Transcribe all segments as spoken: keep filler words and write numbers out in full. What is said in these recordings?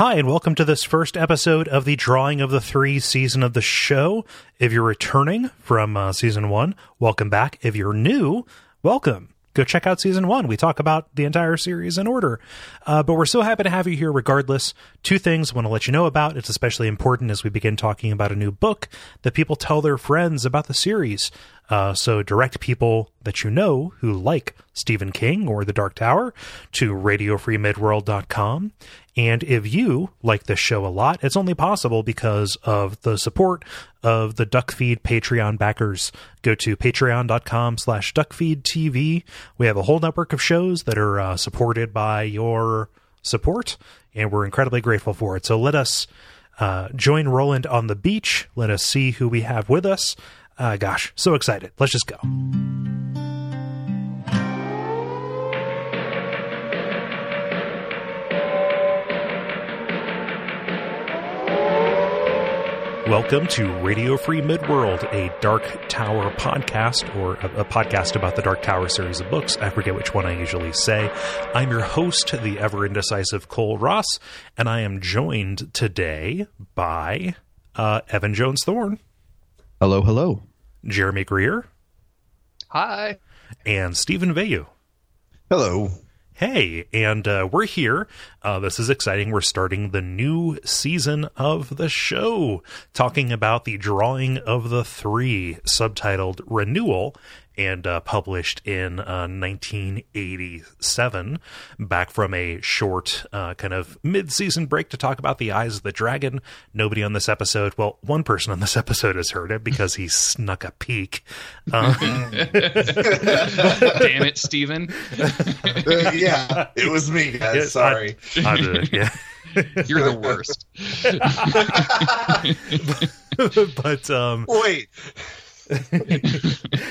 Hi, and welcome to this first episode of the Drawing of the Three season of the show. If you're returning from uh, season one, welcome back. If you're new, welcome. Go check out season one. We talk about the entire series in order. Uh, but we're so happy to have you here regardless. Two things I want to let you know about. It's especially important as we begin talking about a new book that people tell their friends about the series. Uh, so direct people that you know who like Stephen King or The Dark Tower to radio free mid world dot com. And if you like this show a lot, it's only possible because of the support of the Duckfeed Patreon backers. Go to patreon dot com slash duckfeed T V. We have a whole network of shows that are uh, supported by your support, and we're incredibly grateful for it. So let us uh, join Roland on the beach. Let us see who we have with us. Uh, gosh, so excited. Let's just go. Welcome to Radio Free Midworld, a Dark Tower podcast, or a, a podcast about the Dark Tower series of books. I forget which one I usually say. I'm your host, the ever indecisive Cole Ross, and I am joined today by uh, Evan Jones Thorne. Hello, hello. Jeremy Greer. Hi. And Stephen Veyu. Hello. Hey, and uh, we're here. Uh, this is exciting. We're starting the new season of the show, talking about the Drawing of the Three, subtitled Renewal, and uh, published in uh, nineteen eighty-seven, back from a short uh, kind of mid-season break to talk about the Eyes of the Dragon. Nobody on this episode, well, one person on this episode has heard it because he snuck a peek. Um, Damn it, Stephen. uh, yeah, it was me, guys. Yeah, sorry. I, I did it, yeah. You're the worst. but, but um, Wait.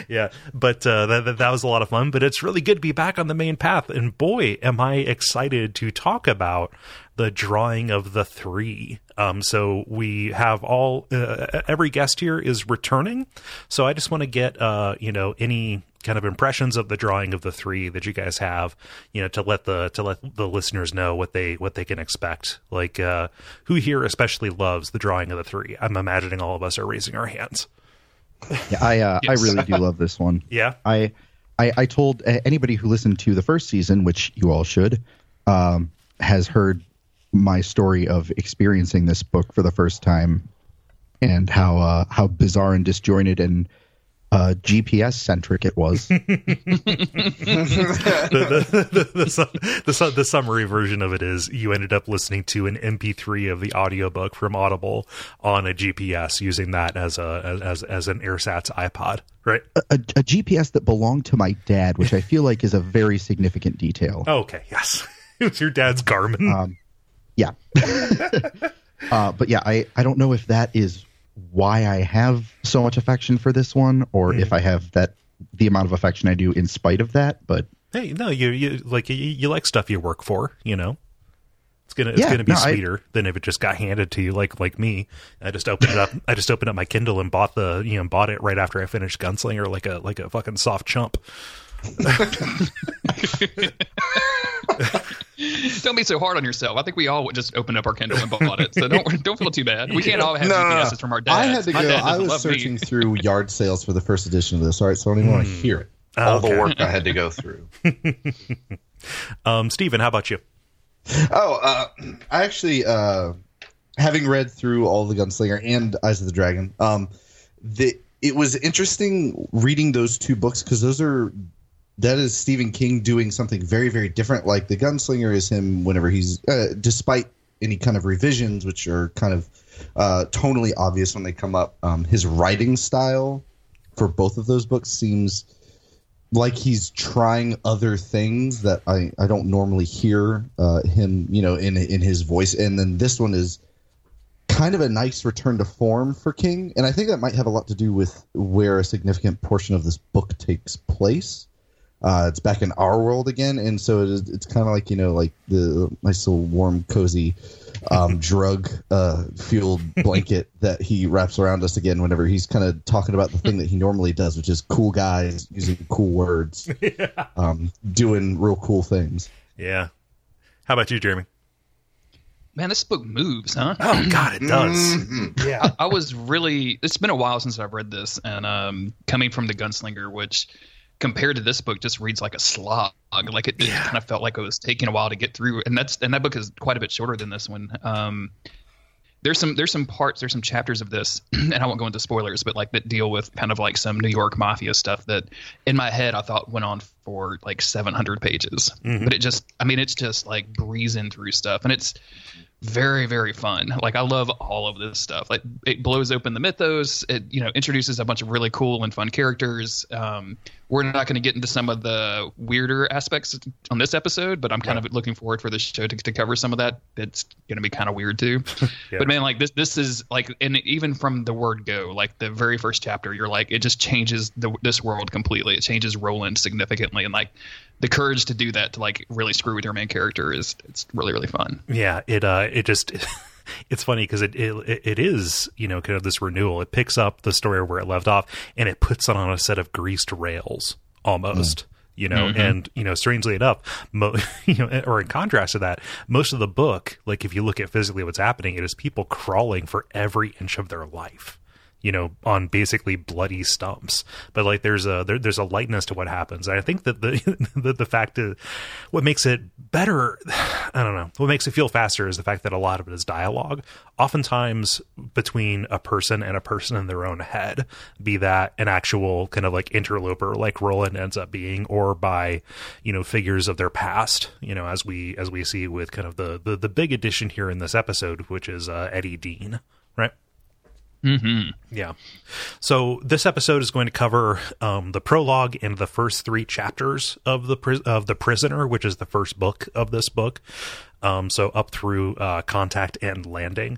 yeah, but uh, that, that was a lot of fun, but it's really good to be back on the main path, and boy, am I excited to talk about the Drawing of the Three. Um, so we have all, uh, every guest here is returning, so I just want to get, uh, you know, any kind of impressions of the Drawing of the Three that you guys have, you know, to let the to let the listeners know what they what they can expect. Like, uh, who here especially loves the Drawing of the Three? I'm imagining all of us are raising our hands. Yeah, I uh, yes. I really do love this one. Yeah, I, I I told anybody who listened to the first season, which you all should, um, has heard my story of experiencing this book for the first time, and how uh, how bizarre and disjointed and uh, G P S centric it was. the, the, the, the, the, the summary version of it is: you ended up listening to an M P three of the audiobook from Audible on a G P S, using that as a as as an AirSats iPod, right? A, a, a G P S that belonged to my dad, which I feel like is a very significant detail. Oh, okay, yes, it was your dad's Garmin. Um, yeah, uh, but yeah, I I don't know if that is why I have so much affection for this one, or mm. if I have that the amount of affection I do in spite of that. But hey, no, you you like you, you like stuff you work for, you know. It's gonna it's yeah, gonna be no, sweeter I, than if it just got handed to you, like like me. I just opened it up. I just opened up my Kindle and bought the you know bought it right after I finished Gunslinger, like a like a fucking soft chump. Don't be so hard on yourself. I think we all would just open up our Kindle and bought it. So don't don't feel too bad. We can't all have no, G P Ses from our dads. I had to my go. I was searching me. through yard sales for the first edition of this. All right, so I don't even mm. want to hear it. Oh, all okay. the work I had to go through. um, Stephen, how about you? Oh, uh, I actually, uh, having read through all the Gunslinger and Eyes of the Dragon, um, the it was interesting reading those two books because those are. That is Stephen King doing something very, very different. Like the Gunslinger is him whenever he's uh, – despite any kind of revisions, which are kind of uh, tonally obvious when they come up, um, his writing style for both of those books seems like he's trying other things that I, I don't normally hear uh, him you know, in, in his voice. And then this one is kind of a nice return to form for King. And I think that might have a lot to do with where a significant portion of this book takes place. Uh, it's back in our world again, and so it is, it's kind of like you know, like the nice little warm, cozy, um, drug-fueled uh, blanket that he wraps around us again. Whenever he's kind of talking about the thing that he normally does, which is cool guys using cool words, yeah. um, doing real cool things. Yeah. How about you, Jeremy? Man, this book moves, huh? Oh, God, it does. Mm-hmm. Yeah. I, I was really – it's been a while since I've read this, and um, coming from The Gunslinger, which compared to this book just reads like a slog. Like it, yeah. it kind of felt like it was taking a while to get through. And that's and that book is quite a bit shorter than this one. Um, there's some there's some parts, there's some chapters of this, and I won't go into spoilers, but like that deal with kind of like some New York Mafia stuff that in my head I thought went on for like seven hundred pages. Mm-hmm. But it just – I mean it's just like breezing through stuff, and it's – very, very fun. Like, I love all of this stuff. Like, it blows open the mythos. It, you know, introduces a bunch of really cool and fun characters. Um, we're not going to get into some of the weirder aspects on this episode, but I'm kind yeah. of looking forward for this show to, to cover some of that. That's going to be kind of weird, too. yeah. But, man, like, this this is, like, and even from the word go, like, the very first chapter, you're like, it just changes the, this world completely. It changes Roland significantly. And, like, the courage to do that, to, like, really screw with your main character is it's really, really fun. Yeah, it uh, it just... It's funny because it, it it is, you know, kind of this renewal. It picks up the story where it left off, and it puts it on a set of greased rails, almost. Mm. You know, mm-hmm. and, you know, strangely enough, mo- you know, or in contrast to that, most of the book, like, if you look at physically what's happening, it is people crawling for every inch of their life, you know, on basically bloody stumps. But like there's a there, there's a lightness to what happens. And I think that the, the the fact is what makes it better. I don't know. What makes it feel faster is the fact that a lot of it is dialogue, oftentimes between a person and a person in their own head, be that an actual kind of like interloper like Roland ends up being, or by, you know, figures of their past, you know, as we as we see with kind of the the, the big addition here in this episode, which is uh, Eddie Dean, right? Mm-hmm. Yeah. So this episode is going to cover um, the prologue and the first three chapters of the pri- of the Prisoner, which is the first book of this book. Um, so up through uh, Contact and Landing.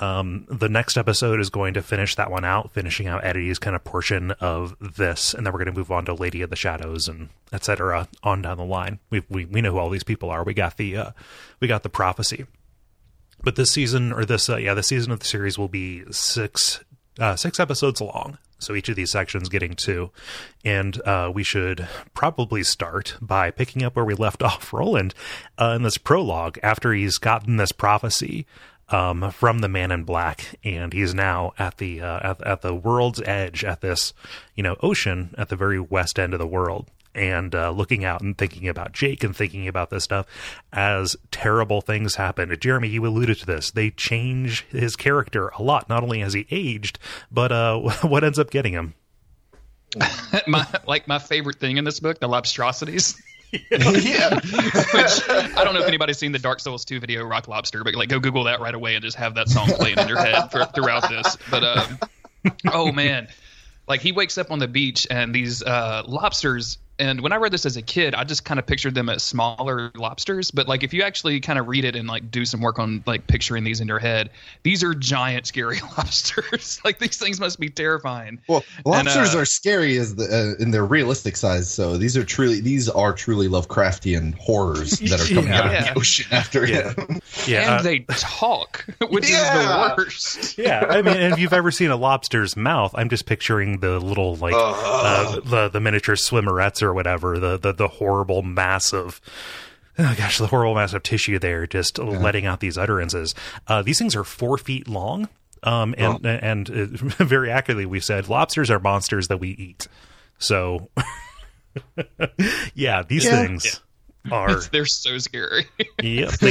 Um, the next episode is going to finish that one out, finishing out Eddie's kind of portion of this, and then we're going to move on to Lady of the Shadows and et cetera on down the line. We we we know who all these people are. We got the uh, we got the prophecy. But this season, or this, uh, yeah, the season of the series will be six, uh, six episodes long. So each of these sections getting two, and uh, we should probably start by picking up where we left off Roland uh, in this prologue after he's gotten this prophecy um, from the Man in Black, and he's now at the uh, at, at the world's edge, at this, you know, ocean at the very west end of the world. And uh, looking out and thinking about Jake and thinking about this stuff as terrible things happen. Jeremy, you alluded to this. They change his character a lot, not only as he aged, but uh, what ends up getting him? my, like my favorite thing in this book, the lobstrosities. Yeah. yeah. Which I don't know if anybody's seen the Dark Souls two video, Rock Lobster, but like go Google that right away and just have that song playing in your head for, throughout this. But um, oh, man. Like he wakes up on the beach and these uh, lobsters. And when I read this as a kid, I just kind of pictured them as smaller lobsters. But like if you actually kind of read it and like do some work on like picturing these in your head, these are giant, scary lobsters. Like these things must be terrifying. Well, lobsters and, uh, are scary as the, uh, in their realistic size. So these are truly these are truly Lovecraftian horrors that are coming yeah. out of the ocean after yeah. him. Yeah, and uh, they talk, which yeah. is the worst. Yeah, I mean, if you've ever seen a lobster's mouth, I'm just picturing the little like uh, uh, the the miniature swimmerettes. Or or whatever, the, the the horrible mass of oh gosh the horrible mass of tissue there just yeah. letting out these utterances. Uh these things are four feet long, um and oh. and uh, very accurately we said lobsters are monsters that we eat, so yeah these yeah. things yeah. Are they're so scary. yeah they,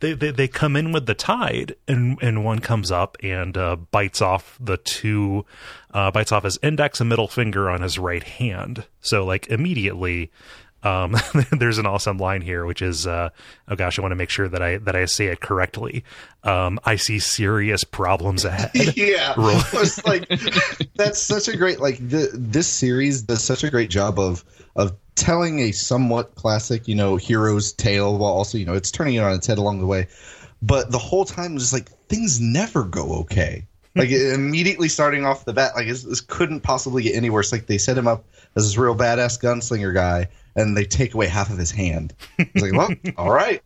they, they they come in with the tide, and and one comes up and uh bites off the two uh bites off his index and middle finger on his right hand. So like immediately um there's an awesome line here, which is uh oh gosh I want to make sure that i that i say it correctly. um I see serious problems ahead. yeah it's like that's such a great like the, this series does such a great job of of telling a somewhat classic, you know, hero's tale, while also, you know, it's turning it on its head along the way. But the whole time, just like things never go okay. Like immediately starting off the bat, like this, this couldn't possibly get any worse. Like they set him up as this real badass gunslinger guy, and they take away half of his hand. It's like, well, all right.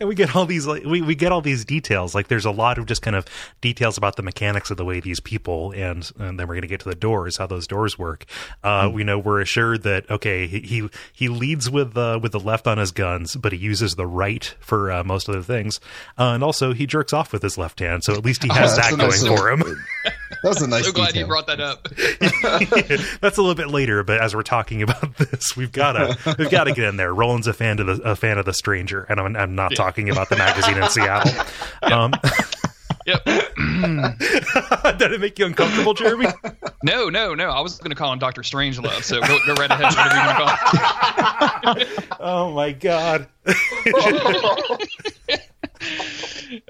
And we get all these, like, we, we get all these details. Like, there's a lot of just kind of details about the mechanics of the way these people, and, and then we're going to get to the doors, how those doors work. Uh, mm-hmm. We know, we're assured that, okay, he, he, he leads with, uh, with the left on his guns, but he uses the right for uh, most other things. Uh, and also he jerks off with his left hand. So at least he has oh, that going nice for him. That's a nice I'm so glad detail. You brought that up. Yeah, that's a little bit later, but as we're talking about this, we've got to, we've got to get in there. Roland's a fan of the, a fan of the Stranger. And I'm, I'm not yeah. talking about the magazine in Seattle. Yep. Um, yep. Did it make you uncomfortable, Jeremy? No, no, no. I was going to call him Doctor Strangelove, so go, go right ahead. Whatever you want to call him. Oh my God.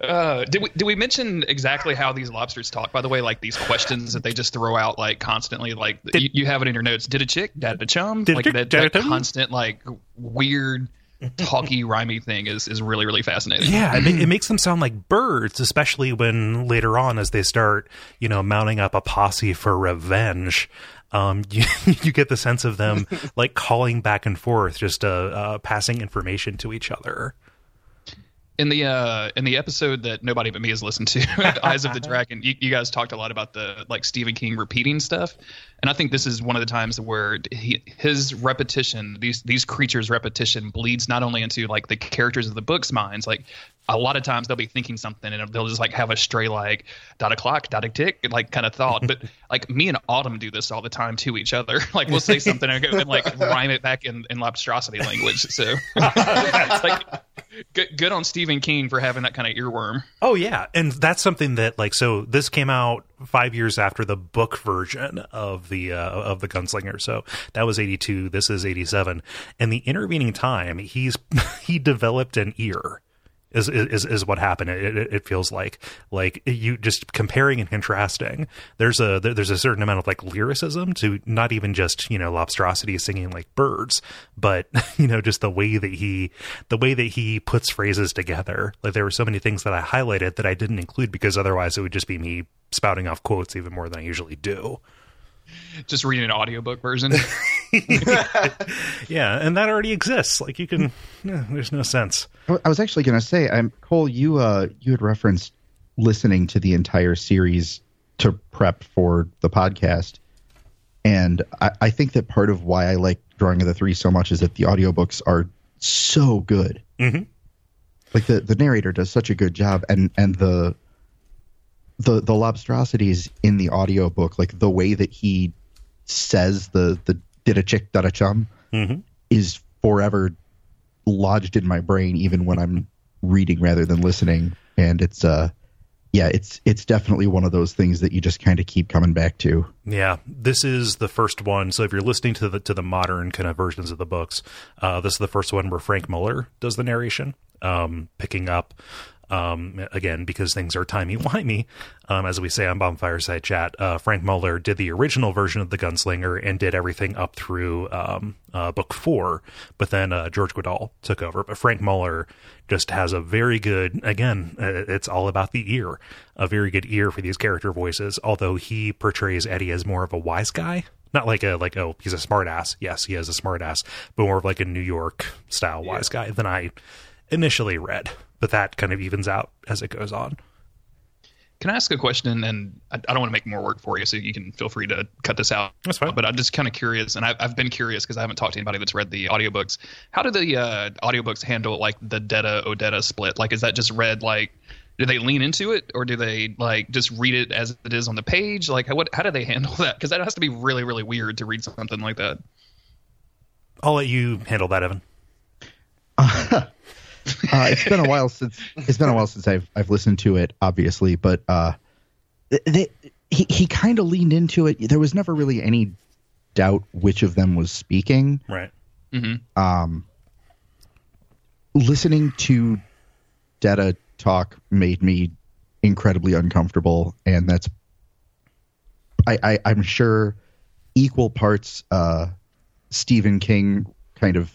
Uh, did we did we mention exactly how these lobsters talk? By the way, like these questions that they just throw out like constantly, like did, you, you have it in your notes. Did a chick? Dad a chum? Like that, that constant like weird talky rhymey thing is is really really fascinating. Yeah, it, it makes them sound like birds, especially when later on as they start, you know, mounting up a posse for revenge. Um, you, you get the sense of them like calling back and forth, just uh, uh passing information to each other. In the uh, in the episode that nobody but me has listened to, Eyes of the Dragon, you, you guys talked a lot about the like Stephen King repeating stuff, and I think this is one of the times where he, his repetition, these these creatures' repetition, bleeds not only into like the characters of the book's minds. Like a lot of times they'll be thinking something and they'll just like have a stray like dot a clock, dot a tick, like kind of thought. But like me and Autumn do this all the time to each other. Like we'll say something and, go, and like rhyme it back in, in lobstrosity language. So it's like. Good, good on Stephen King for having that kind of earworm. Oh, yeah. And that's something that like so this came out five years after the book version of the uh, of the Gunslinger. So that was eighty-two. This is eighty-seven. And the intervening time, he's he developed an ear. Is, is is what happened. It, it, it feels like like you just comparing and contrasting. There's a there's a certain amount of like lyricism to not even just, you know, lobstrosity singing like birds, but, you know, just the way that he the way that he puts phrases together. Like there were so many things that I highlighted that I didn't include because otherwise it would just be me spouting off quotes even more than I usually do. Just reading an audiobook version. Yeah, and that already exists. Like you can, yeah, there's no sense. I was actually going to say, I'm Cole. You uh, you had referenced listening to the entire series to prep for the podcast, and I, I think that part of why I like Drawing of the Three so much is that the audiobooks are so good. Mm-hmm. Like the, the narrator does such a good job, and and the. The the lobstrosities in the audiobook, like the way that he says the, the did a chick dot a chum mm-hmm. is forever lodged in my brain, even when I'm reading rather than listening. And it's uh yeah, it's it's definitely one of those things that you just kind of keep coming back to. Yeah, this is the first one. So if you're listening to the to the modern kind of versions of the books, uh, this is the first one where Frank Muller does the narration, um, picking up. Um, again, because things are timey-wimey, um, as we say on Bonfire Side Chat, uh, Frank Muller did the original version of The Gunslinger and did everything up through um, uh, book four, but then uh, George Guidall took over. But Frank Muller just has a very good, again, it's all about the ear, a very good ear for these character voices, although he portrays Eddie as more of a wise guy. Not like a, like, oh, he's a smart ass. Yes, he is a smart ass, but more of like a New York-style wise yeah. guy than I initially read. But that kind of evens out as it goes on. Can I ask a question? And I, I don't want to make more work for you, so you can feel free to cut this out. That's fine. But I'm just kind of curious, and I've, I've been curious because I haven't talked to anybody that's read the audiobooks. How do the uh, audiobooks handle like the Detta-Odetta split? Like, is that just read like? Do they lean into it, or do they like just read it as it is on the page? Like, what? How do they handle that? Because that has to be really, really weird to read something like that. I'll let you handle that, Evan. Uh, uh, it's been a while since it's been a while since I've I've listened to it, obviously, but uh, they, he he kind of leaned into it. There was never really any doubt which of them was speaking, right? Mm-hmm. Um, listening to Detta talk made me incredibly uncomfortable, and that's I, I I'm sure equal parts uh, Stephen King kind of.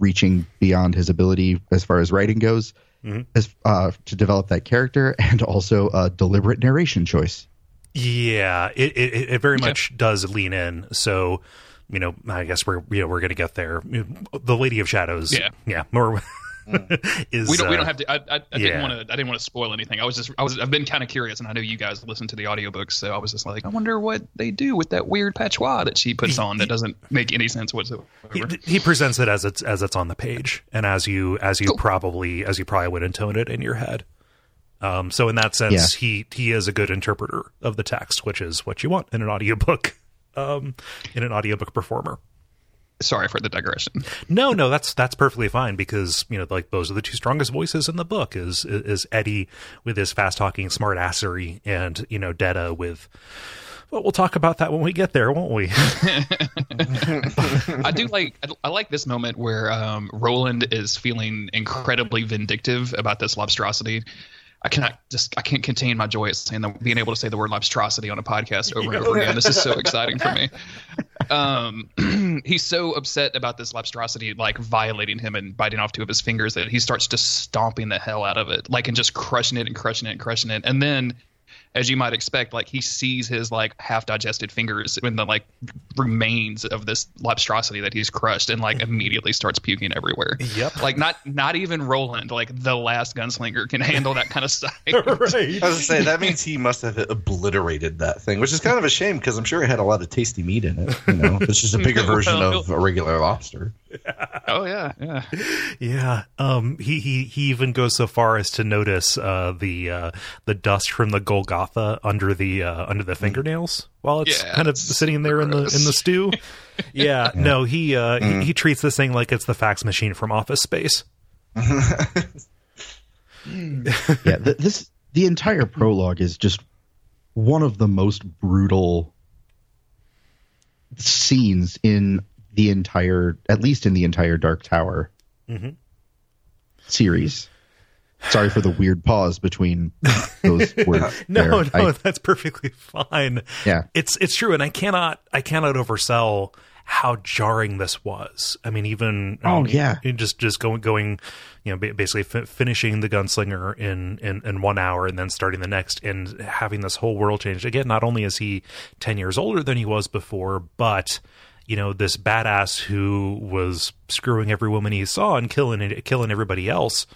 Reaching beyond his ability as far as writing goes mm-hmm. as uh to develop that character, and also a deliberate narration choice. Yeah, it it, it very yeah. much does lean in. So, you know, I guess we're you know we're gonna get there. The Lady of Shadows. Yeah. Yeah. More Mm. Is, we don't. Uh, we don't have to. I, I, I yeah. didn't want to. I didn't want to spoil anything. I was just. I was. I've been kind of curious, and I know you guys listen to the audiobooks, so I was just like, I wonder what they do with that weird patois that she puts he, on that he, doesn't make any sense whatsoever. He, he presents it as it's as it's on the page, and as you as you cool. probably as you probably would intone it in your head. Um. So in that sense, yeah. he he is a good interpreter of the text, which is what you want in an audiobook. Um. In an audiobook performer. Sorry for the digression. No, no, that's that's perfectly fine, because, you know, like, those are the two strongest voices in the book is is, is Eddie with his fast talking smart assery, and, you know, Detta with, well, we'll talk about that when we get there, won't we? I do like I like this moment where um, Roland is feeling incredibly vindictive about this lobstrosity. I cannot just I can't contain my joy at saying that, being able to say the word lobstrosity on a podcast over and over again. This is so exciting for me. Um, he's so upset about this lobstrosity, like, violating him and biting off two of his fingers, that he starts just stomping the hell out of it, like, and just crushing it and crushing it and crushing it. And then, as you might expect, like, he sees his, like, half digested fingers in the, like, remains of this lobstrosity that he's crushed, and, like, immediately starts puking everywhere. Yep. Like, not not even Roland, like, the last gunslinger, can handle that kind of sight. Right. I was gonna say, that means he must have obliterated that thing, which is kind of a shame, because I'm sure it had a lot of tasty meat in it. You know, it's just a bigger version well, of a regular lobster. Oh yeah, yeah, yeah. Um, he he he even goes so far as to notice uh, the uh, the dust from the Golgotha under the uh, under the fingernails while it's yeah, kind of sitting there gross. in the in the stew. Yeah, yeah. no, he, uh, mm. he he treats this thing like it's the fax machine from Office Space. yeah, th- this the entire prologue is just one of the most brutal scenes in. The entire, at least in the entire Dark Tower mm-hmm. series. Sorry for the weird pause between those words. no, there. no, I, that's perfectly fine. Yeah, it's it's true, and I cannot I cannot oversell how jarring this was. I mean, even oh um, yeah, just just going going, you know, basically f- finishing the Gunslinger in, in in one hour, and then starting the next, and having this whole world changed again. Not only is he ten years older than he was before, but you know, this badass who was screwing every woman he saw and killing killing everybody else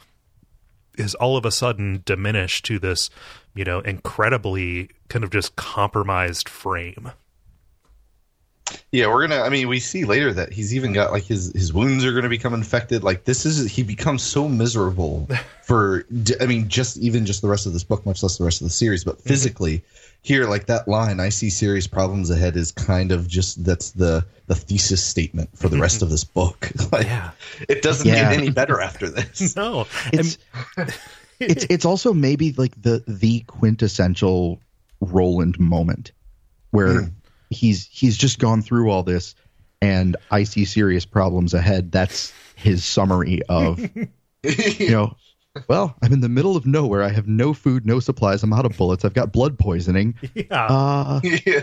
is all of a sudden diminished to this, you know, incredibly kind of just compromised frame. Yeah, we're going to, I mean, we see later that he's even got, like, his, his wounds are going to become infected. Like, this is, he becomes so miserable for, I mean, just even just the rest of this book, much less the rest of the series, but physically mm-hmm. here, like, that line, I see serious problems ahead, is kind of just, that's the, the thesis statement for the rest mm-hmm. of this book. Like, yeah. It doesn't yeah. get any better after this. No. It's, it's, it's also maybe, like, the, the quintessential Roland moment where mm. He's he's just gone through all this, and I see serious problems ahead. That's his summary of, you know, well, I'm in the middle of nowhere. I have no food, no supplies. I'm out of bullets. I've got blood poisoning. Yeah. Uh, yeah.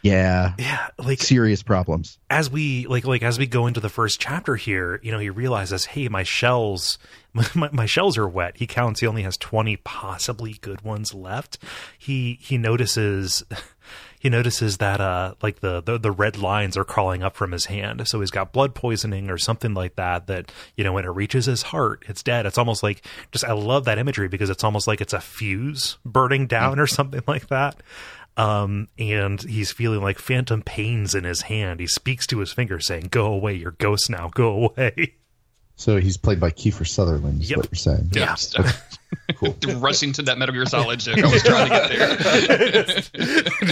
Yeah. Yeah. Like, serious problems. As we like, like as we go into the first chapter here, you know, he realizes, hey, my shells, my, my shells are wet. He counts. He only has twenty possibly good ones left. He he notices. He notices that, uh, like the, the the red lines are crawling up from his hand, so he's got blood poisoning or something like that. That, you know, when it reaches his heart, it's dead. It's almost like, just, I love that imagery, because it's almost like it's a fuse burning down or something like that. Um, and he's feeling like phantom pains in his hand. He speaks to his finger, saying, "Go away, you're ghost now. Go away." So he's played by Kiefer Sutherland, is yep. what you're saying. Yeah. Okay. Cool. Rushing to that Metal Gear Solid joke. I was trying to get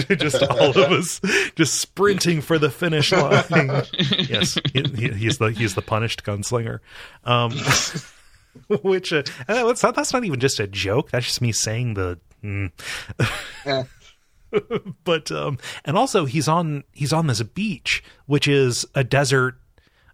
there. Just all of us just sprinting for the finish line. Yes, he, he, he's the he's the punished gunslinger. Um, which uh, that's, not, that's not even just a joke. That's just me saying the... Mm. Yeah. But um, and also he's on he's on this beach, which is a desert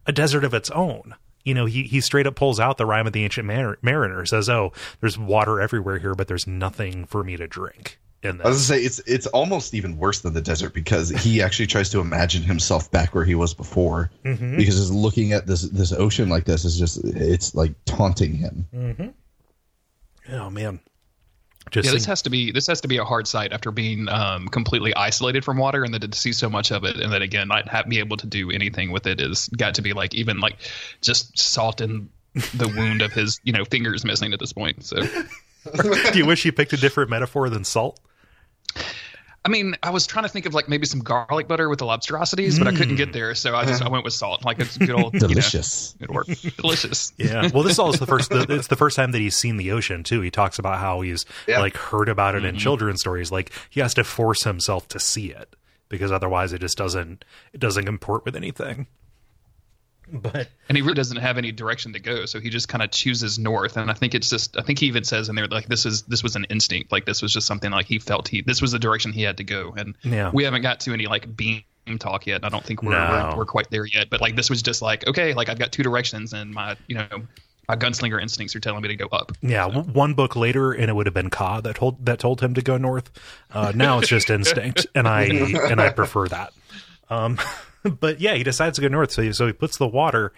a desert of its own. You know, he, he straight up pulls out the rhyme of the Ancient Mariner, says, oh, there's water everywhere here, but there's nothing for me to drink. In this. I was going to say, it's it's almost even worse than the desert, because he actually tries to imagine himself back where he was before, mm-hmm. because just looking at this this ocean like this is just, it's like taunting him. Mm-hmm. Oh, man. Just yeah, seeing- this has to be this has to be a hard sight after being um, completely isolated from water, and then to see so much of it, and then again not have, be able to do anything with it, is got to be like, even like just salt and the wound of his, you know, fingers missing at this point. So, do you wish you picked a different metaphor than salt? I mean, I was trying to think of like maybe some garlic butter with the lobstrosities, mm. but I couldn't get there, so I just I went with salt. Like it's good old delicious. You know, it worked. Delicious. Yeah. Well, this is also the first. The, it's the first time that he's seen the ocean too. He talks about how he's yeah. like heard about it mm-hmm. in children's stories. Like he has to force himself to see it because otherwise it just doesn't it doesn't comport with anything. But and he really doesn't have any direction to go, so he just kind of chooses north. And I think it's just I think he even says in there like this is this was an instinct, like this was just something like he felt he this was the direction he had to go. And yeah. we haven't got to any like beam talk yet. I don't think we're, no. we're we're quite there yet. But like this was just like okay, like I've got two directions, and my you know my gunslinger instincts are telling me to go up. Yeah, so. One book later, and it would have been Ka that told that told him to go north. Uh, now it's just instinct, and I and I prefer that. Um, But yeah, he decides to go north, so he, so he puts the water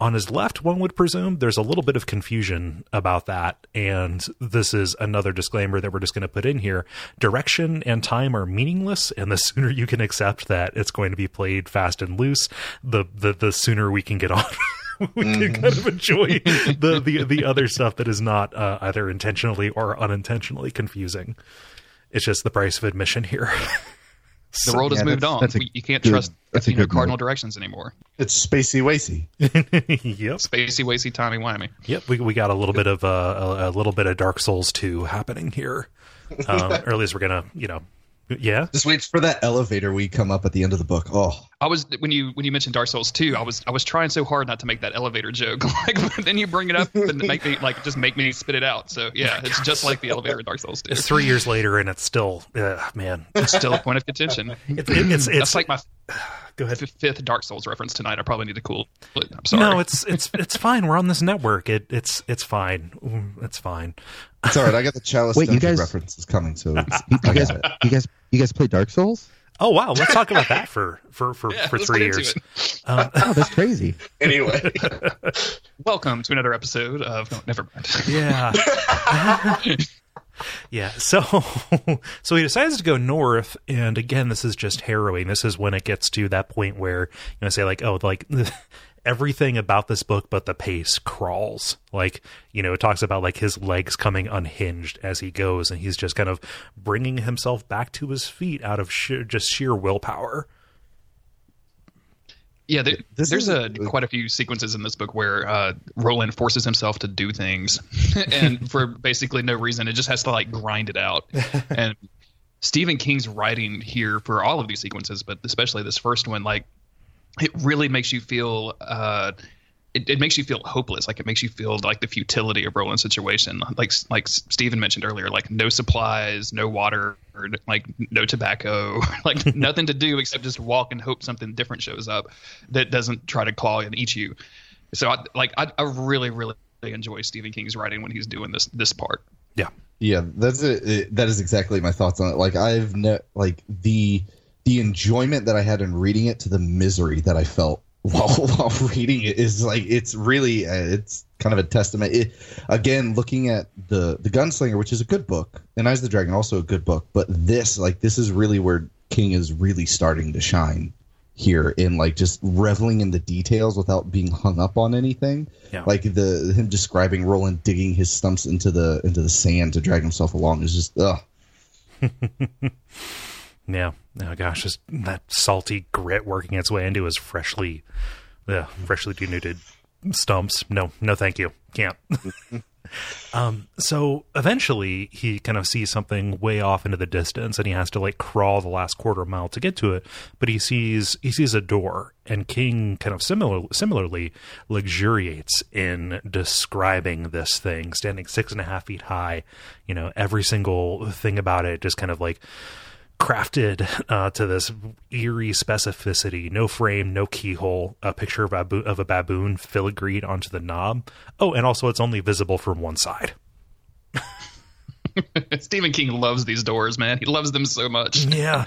on his left, one would presume. There's a little bit of confusion about that, and this is another disclaimer that we're just going to put in here. Direction and time are meaningless, and the sooner you can accept that it's going to be played fast and loose, the the, the sooner we can get on. We can kind of enjoy the, the, the other stuff that is not uh, either intentionally or unintentionally confusing. It's just the price of admission here. The world has yeah, moved on. A, you can't good, trust you know, cardinal move. directions anymore. It's spacey-wacy. Yep. Spacey-wacy, timey-wimey. Yep. We we got a little bit of uh, a, a little bit of Dark Souls two happening here. Um, or at least we're gonna, you know, yeah. Just wait for that elevator we come up at the end of the book. Oh, I was when you when you mentioned Dark Souls two, I was I was trying so hard not to make that elevator joke. Like, but then you bring it up and make me like just make me spit it out. So yeah, it's just like the elevator in Dark Souls two. It's three years later and it's still uh, man, it's still a point of contention. It's it, it's, it's like my go ahead fifth Dark Souls reference tonight. I probably need to cool it. I'm sorry. No, it's it's it's fine. We're on this network. It it's it's fine. It's fine. It's all right. I got the Chalice Wait, Dungeon you guys, references coming, so it's, you, you guys, it. you guys, you guys play Dark Souls? Oh wow, let's talk about that for for for, yeah, for three years. Uh, oh, that's crazy. Anyway, welcome to another episode of no, never mind. Yeah. Yeah, so so he decides to go north, and again, this is just harrowing. This is when it gets to that point where you know, say like, oh, like everything about this book, but the pace crawls. Like you know, it talks about like his legs coming unhinged as he goes, and he's just kind of bringing himself back to his feet out of sheer, just sheer willpower. Yeah, there, there's a quite a few sequences in this book where uh, Roland forces himself to do things, and for basically no reason. It just has to like grind it out. And Stephen King's writing here for all of these sequences, but especially this first one, like it really makes you feel. Uh, It, it makes you feel hopeless. Like it makes you feel like the futility of Roland's situation. Like like Stephen mentioned earlier, like no supplies, no water, or like no tobacco, like nothing to do except just walk and hope something different shows up that doesn't try to claw and eat you. So I like I, I really really enjoy Stephen King's writing when he's doing this this part. Yeah, yeah, that's it, it, that is exactly my thoughts on it. Like I've ne- like the the enjoyment that I had in reading it to the misery that I felt. While, while reading it is like it's really uh, it's kind of a testament. It, again, looking at the the Gunslinger, which is a good book, and Eyes of the Dragon, also a good book, but this like this is really where King is really starting to shine here in like just reveling in the details without being hung up on anything. Yeah. Like the him describing Roland digging his stumps into the into the sand to drag himself along is just ugh. Yeah. Oh gosh, just that salty grit working its way into his freshly, uh, freshly denuded stumps. No, no, thank you. Can't. um, so eventually he kind of sees something way off into the distance, and he has to like crawl the last quarter mile to get to it. But he sees he sees a door, and King kind of similar similarly luxuriates in describing this thing, standing six and a half feet high. You know, every single thing about it, just kind of like. crafted uh, to this eerie specificity. No frame, no keyhole, a picture of a, babo- of a baboon filigreed onto the knob. Oh, and also it's only visible from one side. Stephen King loves these doors, man. He loves them so much. Yeah,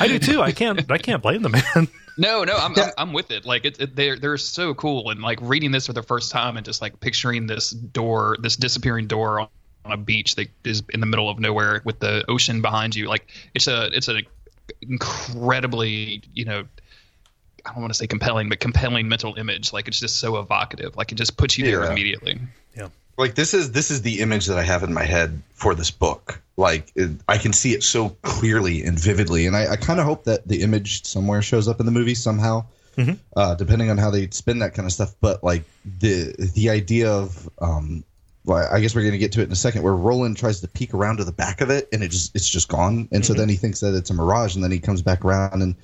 I do too. I can't I can't blame the man. No, no, I'm, yeah. I'm I'm with it. Like it, it, they're they're so cool. And like reading this for the first time and just like picturing this door, this disappearing door on on a beach that is in the middle of nowhere with the ocean behind you. Like it's a, it's an incredibly, you know, I don't want to say compelling, but compelling mental image. Like, it's just so evocative. Like, it just puts you there yeah. immediately. Yeah. Like, this is this is the image that I have in my head for this book. Like, it, I can see it so clearly and vividly. And I, I kind of hope that the image somewhere shows up in the movie somehow, mm-hmm. uh, depending on how they spin that kind of stuff. But, like, the the idea of um, – well, I guess we're going to get to it in a second, where Roland tries to peek around to the back of it, and it just it's just gone. And mm-hmm. so then he thinks that it's a mirage, and then he comes back around, and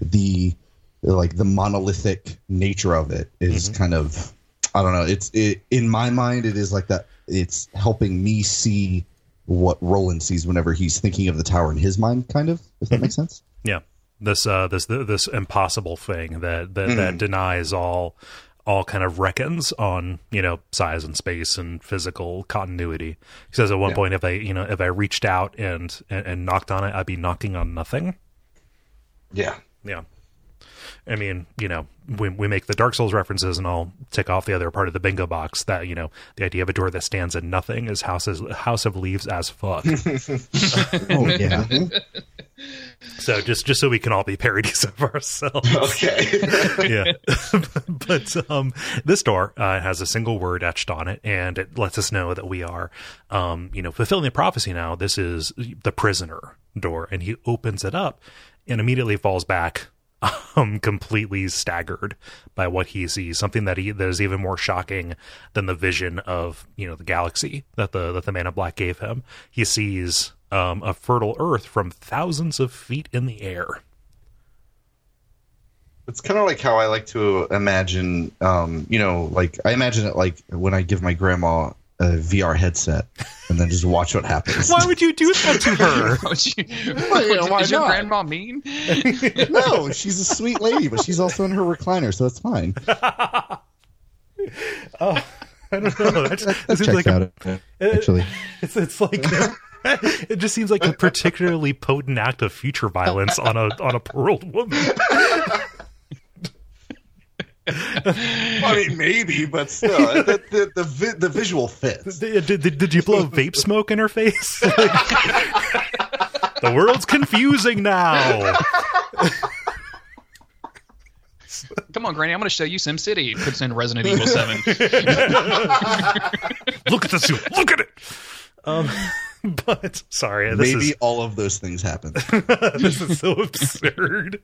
the like the monolithic nature of it is mm-hmm. kind of – I don't know. It's it, in my mind, it is like that. It's helping me see what Roland sees whenever he's thinking of the tower in his mind, kind of, if that mm-hmm. makes sense. Yeah. This uh, this this impossible thing that that, mm. that denies all all kind of reckons on, you know, size and space and physical continuity. He says at one yeah. point, if I you know if I reached out and, and and knocked on it, I'd be knocking on nothing. Yeah. Yeah. I mean, you know, we we make the Dark Souls references, and I'll tick off the other part of the bingo box that, you know, the idea of a door that stands in nothing is houses, House of Leaves as fuck. Oh, yeah. So just, just so we can all be parodies of ourselves. Okay. Yeah. But um, this door uh, has a single word etched on it, and it lets us know that we are, um, you know, fulfilling the prophecy now. This is the prisoner door, and he opens it up and immediately falls back. Um, completely staggered by what he sees, something that he that is even more shocking than the vision of, you know, the galaxy that the that the Man in Black gave him. He sees um, a fertile Earth from thousands of feet in the air. It's kind of like how I like to imagine, um, you know, like I imagine it like when I give my grandma a V R headset and then just watch what happens. Why would you do that to her? you, well, you know, why is not? Your grandma mean? No, she's a sweet lady, but she's also in her recliner, so that's fine. Oh, I don't know. That, that, that checks like out, a, actually. It's, it's like... It just seems like a particularly potent act of future violence on a on a paroled woman. I mean, maybe, but still, the the, the, vi- the visual fits. Did, did, did you blow vape smoke in her face? Like, the world's confusing now. Come on, Granny, I'm going to show you SimCity. Puts in Resident Evil seven. Look at the suit. Look at it. Um, but sorry, this maybe is, all of those things happen. This is so absurd.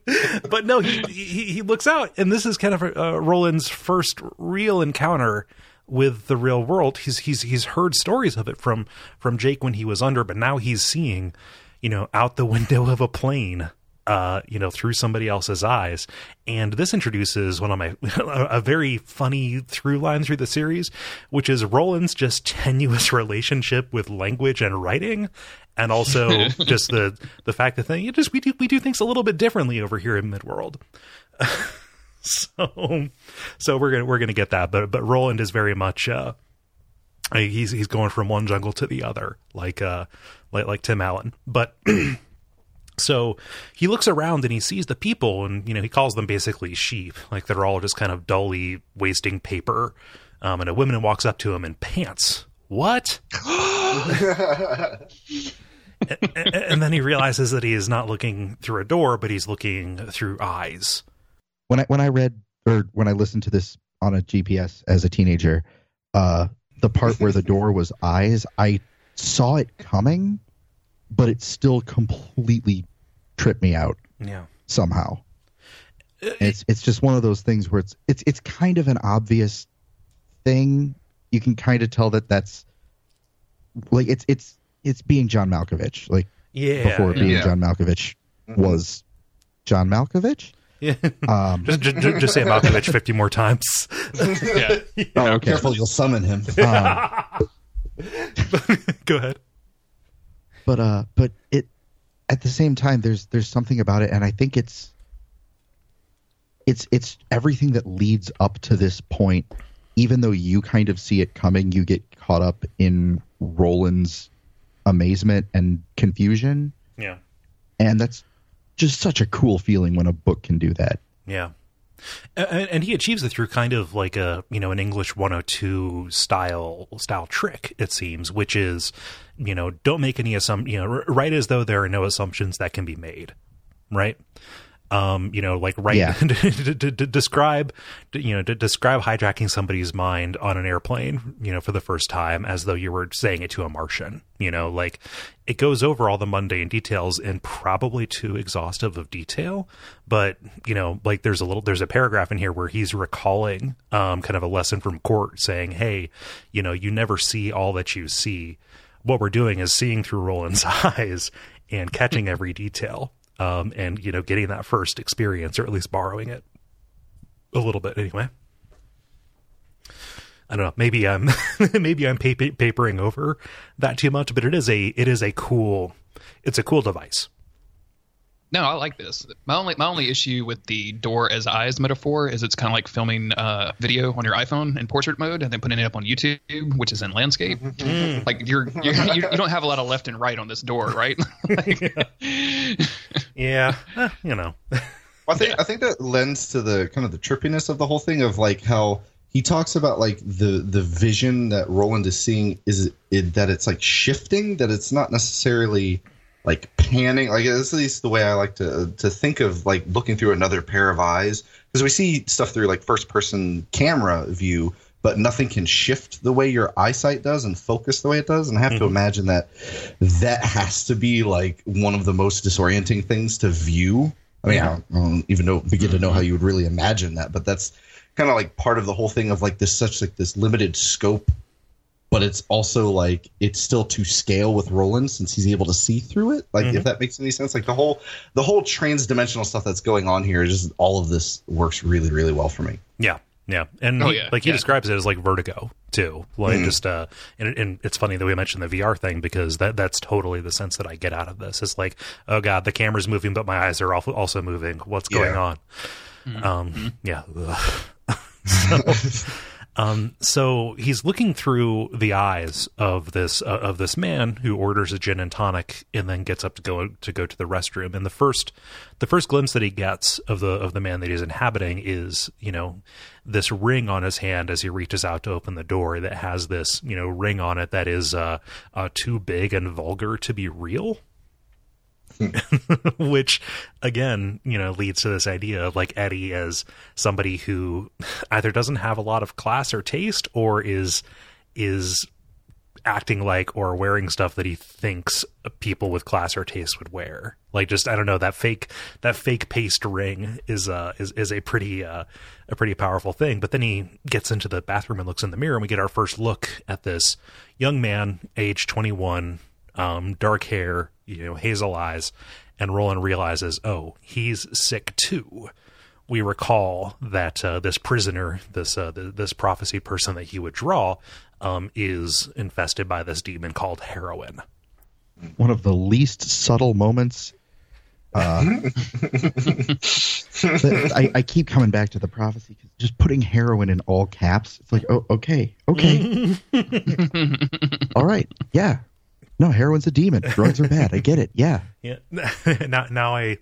But no, he, he he looks out, and this is kind of uh, Roland's first real encounter with the real world. He's he's he's heard stories of it from from Jake when he was under, but now he's seeing, you know, out the window of a plane, uh, you know, through somebody else's eyes. And this introduces one of my a very funny through line through the series, which is Roland's just tenuous relationship with language and writing, and also just the the fact that thing, you just we do we do things a little bit differently over here in Midworld. so so we're gonna we're gonna get that, but but Roland is very much uh, he's he's going from one jungle to the other, like uh like like Tim Allen, but. So he looks around and he sees the people, and, you know, he calls them basically sheep. Like, they're all just kind of dully wasting paper. Um, and a woman walks up to him in pants. What? and, and, and then he realizes that he is not looking through a door, but he's looking through eyes. When I, when I read or when I listened to this on a G P S as a teenager, uh, the part where the door was eyes, I saw it coming, but it still completely tripped me out. Yeah. Somehow. It, it's it's just one of those things where it's it's it's kind of an obvious thing. You can kind of tell that that's like it's it's it's being John Malkovich. Like yeah, before being yeah. John Malkovich mm-hmm. was John Malkovich. Yeah. Um, just, just just say Malkovich fifty more times. yeah. yeah. Oh, okay. Careful, you'll summon him. Um, Go ahead. But uh, but it at the same time, there's there's something about it, and I think it's it's it's everything that leads up to this point. Even though you kind of see it coming, you get caught up in Roland's amazement and confusion. Yeah, and that's just such a cool feeling when a book can do that. Yeah. And, and he achieves it through kind of like a, you know, an English one oh two style style trick, it seems, which is, you know, don't make any assumptions, you know, write as though there are no assumptions that can be made. Right. um, you know, like right yeah. to, to, to describe, you know, to describe hijacking somebody's mind on an airplane, you know, for the first time, as though you were saying it to a Martian, you know, like it goes over all the mundane details and probably too exhaustive of detail. But, you know, like there's a little, there's a paragraph in here where he's recalling um, kind of a lesson from court saying, hey, you know, you never see all that you see. What we're doing is seeing through Roland's eyes and catching every detail, um, and, you know, getting that first experience, or at least borrowing it a little bit anyway. I don't know. Maybe I'm, maybe I'm pap- papering over that too much, but it is a, it is a cool, it's a cool device. No, I like this. My only, my only issue with the door as eyes metaphor is it's kind of like filming uh, video on your iPhone in portrait mode and then putting it up on YouTube, which is in landscape. Mm-hmm. Like you're, you're you, you don't have a lot of left and right on this door, right? like, yeah, yeah. Eh, you know. Well, I think yeah. I think that lends to the kind of the trippiness of the whole thing of like how he talks about like the the vision that Roland is seeing is it, that it's like shifting, that it's not necessarily like panning, like this is the way I like to to think of like looking through another pair of eyes, because we see stuff through like first person camera view, but nothing can shift the way your eyesight does and focus the way it does. And I have mm-hmm. to imagine that that has to be like one of the most disorienting things to view. I mean, yeah. I, don't, I don't even know, begin to know how you would really imagine that, but that's kind of like part of the whole thing of like this such like this limited scope. But it's also like it's still to scale with Roland since he's able to see through it. Like mm-hmm. if that makes any sense, like the whole the whole transdimensional stuff that's going on here, just all of this works really, really well for me. Yeah. Yeah. And oh, he, yeah. like he yeah. describes it as like vertigo, too. Like mm-hmm. just uh and, and it's funny that we mentioned the V R thing, because that that's totally the sense that I get out of this. It's like, oh, God, the camera's moving, but my eyes are also moving. What's going yeah. on? Mm-hmm. Um, yeah. so, Um, so he's looking through the eyes of this uh, of this man who orders a gin and tonic and then gets up to go to go to the restroom. And the first the first glimpse that he gets of the of the man that he's inhabiting is, you know, this ring on his hand as he reaches out to open the door that has this, you know, ring on it that is uh, uh, too big and vulgar to be real. Which, again, you know, leads to this idea of like Eddie as somebody who either doesn't have a lot of class or taste, or is is acting like or wearing stuff that he thinks people with class or taste would wear. Like, just I don't know, that fake that fake paste ring is uh is, is a pretty uh, a pretty powerful thing. But then he gets into the bathroom and looks in the mirror, and we get our first look at this young man, age twenty-one, um, dark hair, you know, hazel eyes, and Roland realizes, oh, he's sick too. We recall that uh, this prisoner, this uh, th- this prophecy person that he would draw, um, is infested by this demon called heroin. One of the least subtle moments. Uh, I, I keep coming back to the prophecy, because just putting heroin in all caps, it's like, oh, okay, okay, all right, yeah. No, heroin's a demon. Drugs are bad. I get it. Yeah. Yeah. now, now I,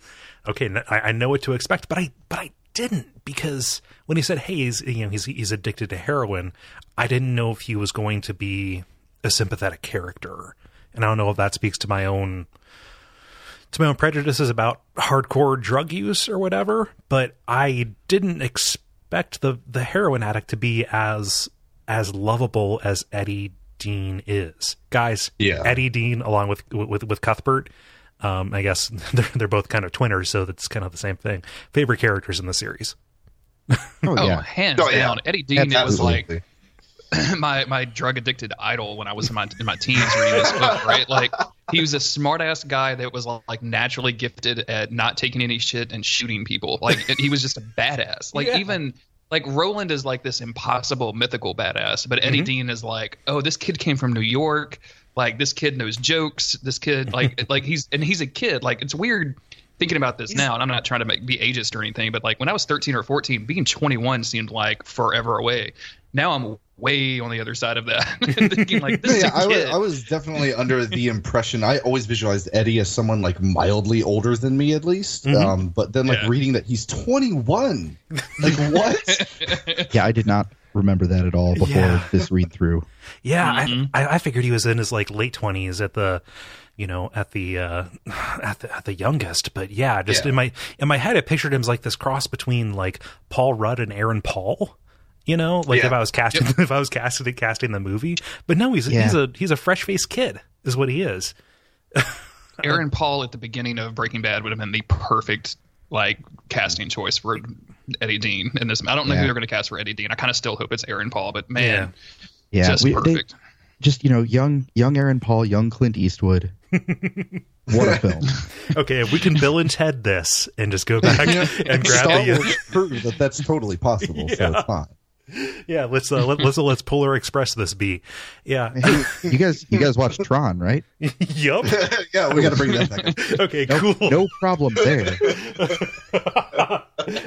okay. I, I know what to expect, but I, but I didn't, because when he said, "Hey, he's, you know, he's he's addicted to heroin," I didn't know if he was going to be a sympathetic character, and I don't know if that speaks to my own, to my own prejudices about hardcore drug use or whatever. But I didn't expect the the heroin addict to be as as lovable as Eddie Dean is. Guys, yeah. Eddie Dean, along with with with Cuthbert, um, I guess they're, they're both kind of twinners, so that's kind of the same thing. Favorite characters in the series. Oh, yeah. oh hands oh, yeah. down, Eddie Dean was like my my drug addicted idol when I was in my in my teens reading this book. Right, like he was a smart ass guy that was like naturally gifted at not taking any shit and shooting people. Like he was just a badass. Like yeah. even. Like, Roland is like this impossible, mythical badass, but Eddie mm-hmm. Dean is like, oh, this kid came from New York. Like, this kid knows jokes. This kid, like, like he's – and he's a kid. Like, it's weird thinking about this he's, now, and I'm not trying to make, be ageist or anything, but, like, when I was thirteen or fourteen, being twenty-one seemed like forever away. Now I'm way on the other side of that. Thinking, like, this yeah, I was, I was definitely under the impression – I always visualized Eddie as someone, like, mildly older than me at least. Mm-hmm. Um, but then, like, yeah. reading that he's twenty-one. Like, what? Yeah, I did not remember that at all before yeah. this read-through. Yeah, mm-hmm. I, I figured he was in his, like, late twenties at the – you know, at the, uh, at the, at the youngest, but yeah, just yeah. in my, in my head, I pictured him as like this cross between like Paul Rudd and Aaron Paul, you know, like yeah. if I was casting, yep. if I was casting, casting the movie, but no, he's, yeah. he's a, he's a fresh faced kid is what he is. Aaron Paul at the beginning of Breaking Bad would have been the perfect like casting choice for Eddie Dean in this. I don't know yeah. who they're going to cast for Eddie Dean. I kind of still hope it's Aaron Paul, but man, yeah, yeah. just we, perfect. They, just, you know, young, young Aaron Paul, young Clint Eastwood. What a film. Okay, if we can Bill and Ted this and just go back and grab the prove that that's totally possible, yeah. so it's fine. Yeah, let's uh, let, let's let's Polar Express this B. Yeah. Hey, you guys you guys watch Tron, right? Yup. Yeah, we gotta bring that back up. Okay, no, cool. No problem there.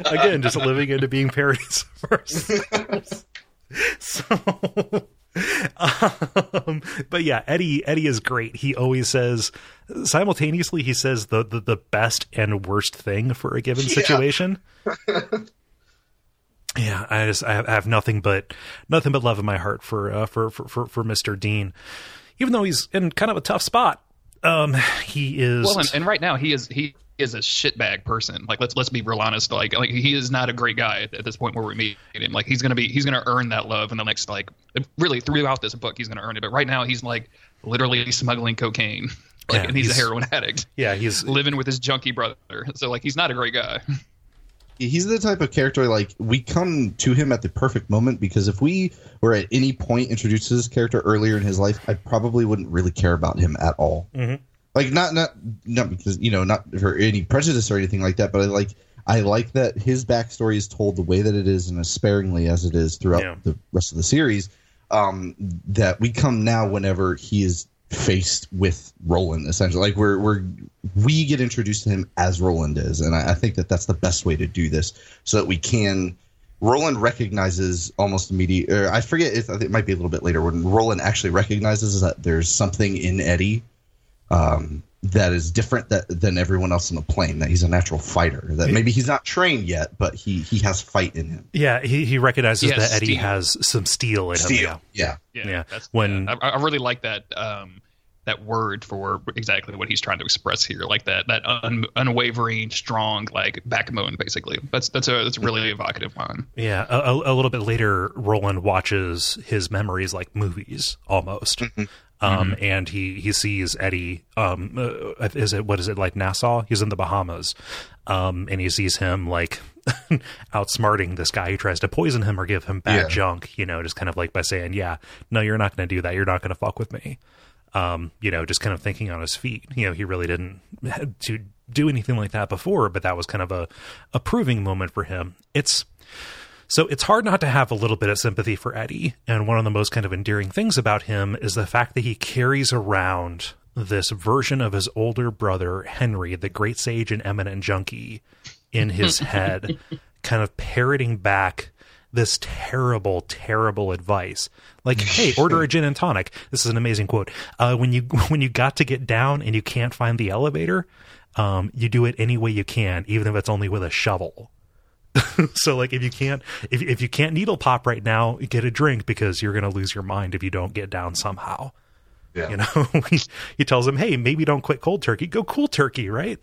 Again, just living into being parodies first. So Um, but yeah, Eddie, Eddie is great. He always says simultaneously, he says the, the, the best and worst thing for a given yeah. situation. yeah. I just, I have nothing but nothing but love in my heart for, uh, for, for, for, for Mister Dean, even though he's in kind of a tough spot. Um, he is. Well, and, and right now he is, he is a shitbag person. Like, let's, let's be real honest. Like, like he is not a great guy at, at this point where we meet him. Like, he's going to be, he's going to earn that love in the next, like, really throughout this book, he's going to earn it. But right now he's like literally smuggling cocaine like, yeah, and he's, he's a heroin addict. Yeah. He's living with his junkie brother. So like, he's not a great guy. He's the type of character, like, we come to him at the perfect moment, because if we were at any point introduced to this character earlier in his life, I probably wouldn't really care about him at all. Mm-hmm. Like, not, not, not because, you know, not for any prejudice or anything like that, but I like, I like that his backstory is told the way that it is and as sparingly as it is throughout yeah. the rest of the series. Um, that we come now whenever he is faced with Roland, essentially. Like, we're, we're, we get introduced to him as Roland is. And I, I think that that's the best way to do this, so that we can. Roland recognizes almost immediately, or I forget if I think it might be a little bit later when Roland actually recognizes that there's something in Eddie. Um, that is different that, than everyone else on the plane, that he's a natural fighter, that maybe he's not trained yet, but he, he has fight in him. Yeah, he, he recognizes yeah, that Eddie steel. has some steel in steel. him. Yeah, yeah. yeah, yeah. That's, when, yeah. I, I really like that um, that word for exactly what he's trying to express here, like that that un, unwavering, strong, like backbone, basically. That's that's a that's a really evocative one. Yeah, a, a, a little bit later, Roland watches his memories like movies, almost. Mm-hmm. Um, mm-hmm. And he, he sees Eddie, um, uh, is it, what is it like Nassau? He's in the Bahamas. Um, and he sees him like outsmarting this guy who tries to poison him or give him bad yeah. junk, you know, just kind of like by saying, yeah, no, you're not going to do that. You're not going to fuck with me. Um, you know, just kind of thinking on his feet, you know, he really didn't had to do anything like that before, but that was kind of a, a proving moment for him. It's, So it's hard not to have a little bit of sympathy for Eddie. And one of the most kind of endearing things about him is the fact that he carries around this version of his older brother, Henry, the great sage and eminent junkie, in his head, kind of parroting back this terrible, terrible advice. Like, hey, order a gin and tonic. This is an amazing quote. Uh, when you when you got to get down and you can't find the elevator, um, you do it any way you can, even if it's only with a shovel. So like, if you can't, if if you can't needle pop right now, get a drink, because you're going to lose your mind if you don't get down somehow. Yeah. You know, he, he tells him, hey, maybe don't quit cold turkey, go cool turkey. Right.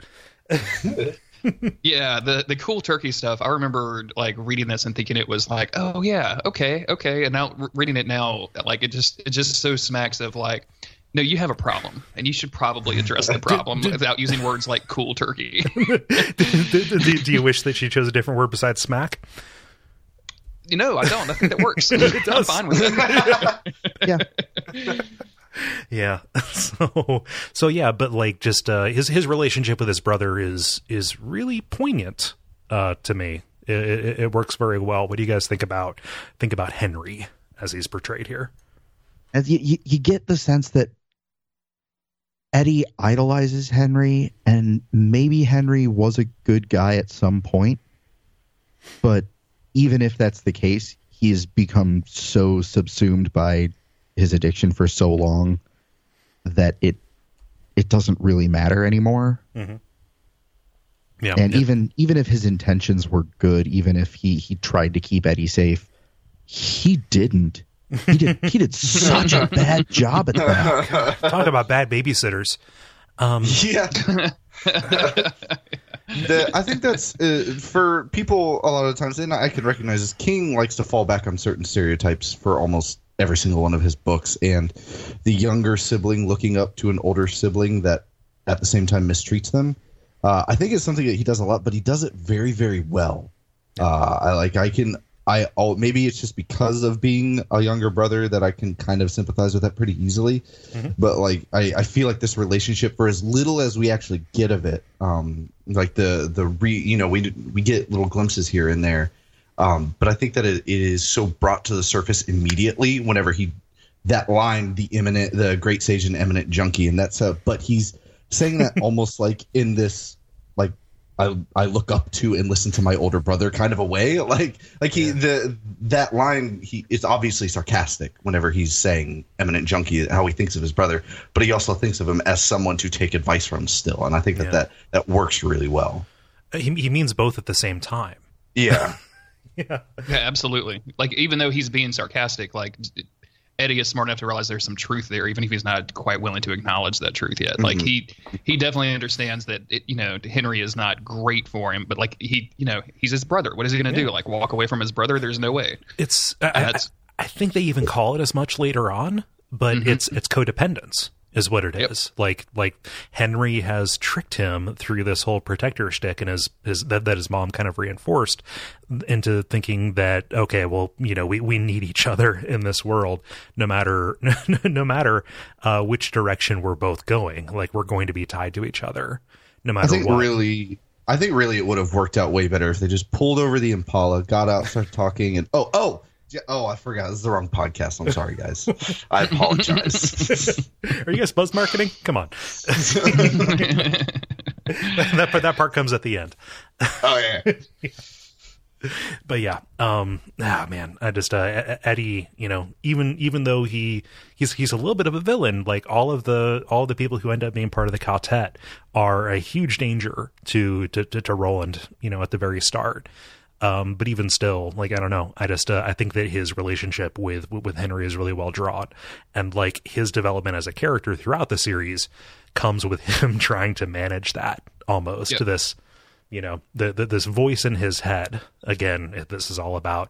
yeah. The, the cool turkey stuff. I remember like reading this and thinking it was like, oh yeah, okay. Okay. And now re- reading it now, like it just, it just so smacks of like, no, you have a problem, and you should probably address the problem do, do, without using words like cool turkey. do, do, do, do you wish that she chose a different word besides smack? You know, I don't. I think that works. It does. I'm fine with it. yeah. Yeah. So, so yeah, but like just uh, his his relationship with his brother is is really poignant uh, to me. It, it, it works very well. What do you guys think about think about Henry as he's portrayed here? And you, you, you get the sense that Eddie idolizes Henry, and maybe Henry was a good guy at some point, but even if that's the case, he has become so subsumed by his addiction for so long that it it doesn't really matter anymore. Mm-hmm. Yeah, and yeah. even even if his intentions were good, even if he, he tried to keep Eddie safe, he didn't. He did. He did such a bad job at that. Talk about bad babysitters. Um, yeah. the, I think that's uh, for people a lot of times, and I can recognize this, King likes to fall back on certain stereotypes for almost every single one of his books, and the younger sibling looking up to an older sibling that at the same time mistreats them. Uh, I think it's something that he does a lot, but he does it very, very well. Uh, I like I can I oh, maybe it's just because of being a younger brother that I can kind of sympathize with that pretty easily. Mm-hmm. But like I, I feel like this relationship, for as little as we actually get of it, um, like the the re, you know we we get little glimpses here and there. Um, but I think that it, it is so brought to the surface immediately whenever he that line the eminent the great sage and eminent junkie, and that's uh, but he's saying that almost like in this like. I, I look up to and listen to my older brother kind of a way, like like he yeah. the that line he is obviously sarcastic whenever he's saying eminent junkie, how he thinks of his brother, but he also thinks of him as someone to take advice from still, and I think that yeah. that, that works really well. He he means both at the same time. Yeah. yeah. Yeah, absolutely. Like even though he's being sarcastic, like Eddie is smart enough to realize there's some truth there, even if he's not quite willing to acknowledge that truth yet. Like mm-hmm. he, he definitely understands that, it, you know, Henry is not great for him, but like he, you know, he's his brother. What is he going to yeah. do? Like walk away from his brother? There's no way. It's, I, I, I think they even call it as much later on, but mm-hmm. it's, it's codependence is what it yep. is. Like, like Henry has tricked him through this whole protector shtick, and his, his, that, that his mom kind of reinforced into thinking that, okay, well, you know, we, we need each other in this world, no matter, no matter uh, which direction we're both going, like we're going to be tied to each other no matter what. I think what. really, I think really it would have worked out way better if they just pulled over the Impala, got out, started talking, and Oh, Oh, Oh, I forgot. This is the wrong podcast. I'm sorry, guys. I apologize. Are you guys buzz marketing? Come on. that, that part comes at the end. Oh, yeah. yeah. But, yeah. Um, ah, man. I just, uh, Eddie, you know, even even though he he's he's a little bit of a villain, like all of the all the people who end up being part of the quartet are a huge danger to to, to, to Roland, you know, at the very start. Um, but even still, like, I don't know, I just, uh, I think that his relationship with, with Henry is really well drawn, and like his development as a character throughout the series comes with him trying to manage that almost yep. to this, you know, the, the, this voice in his head. Again, this is all about,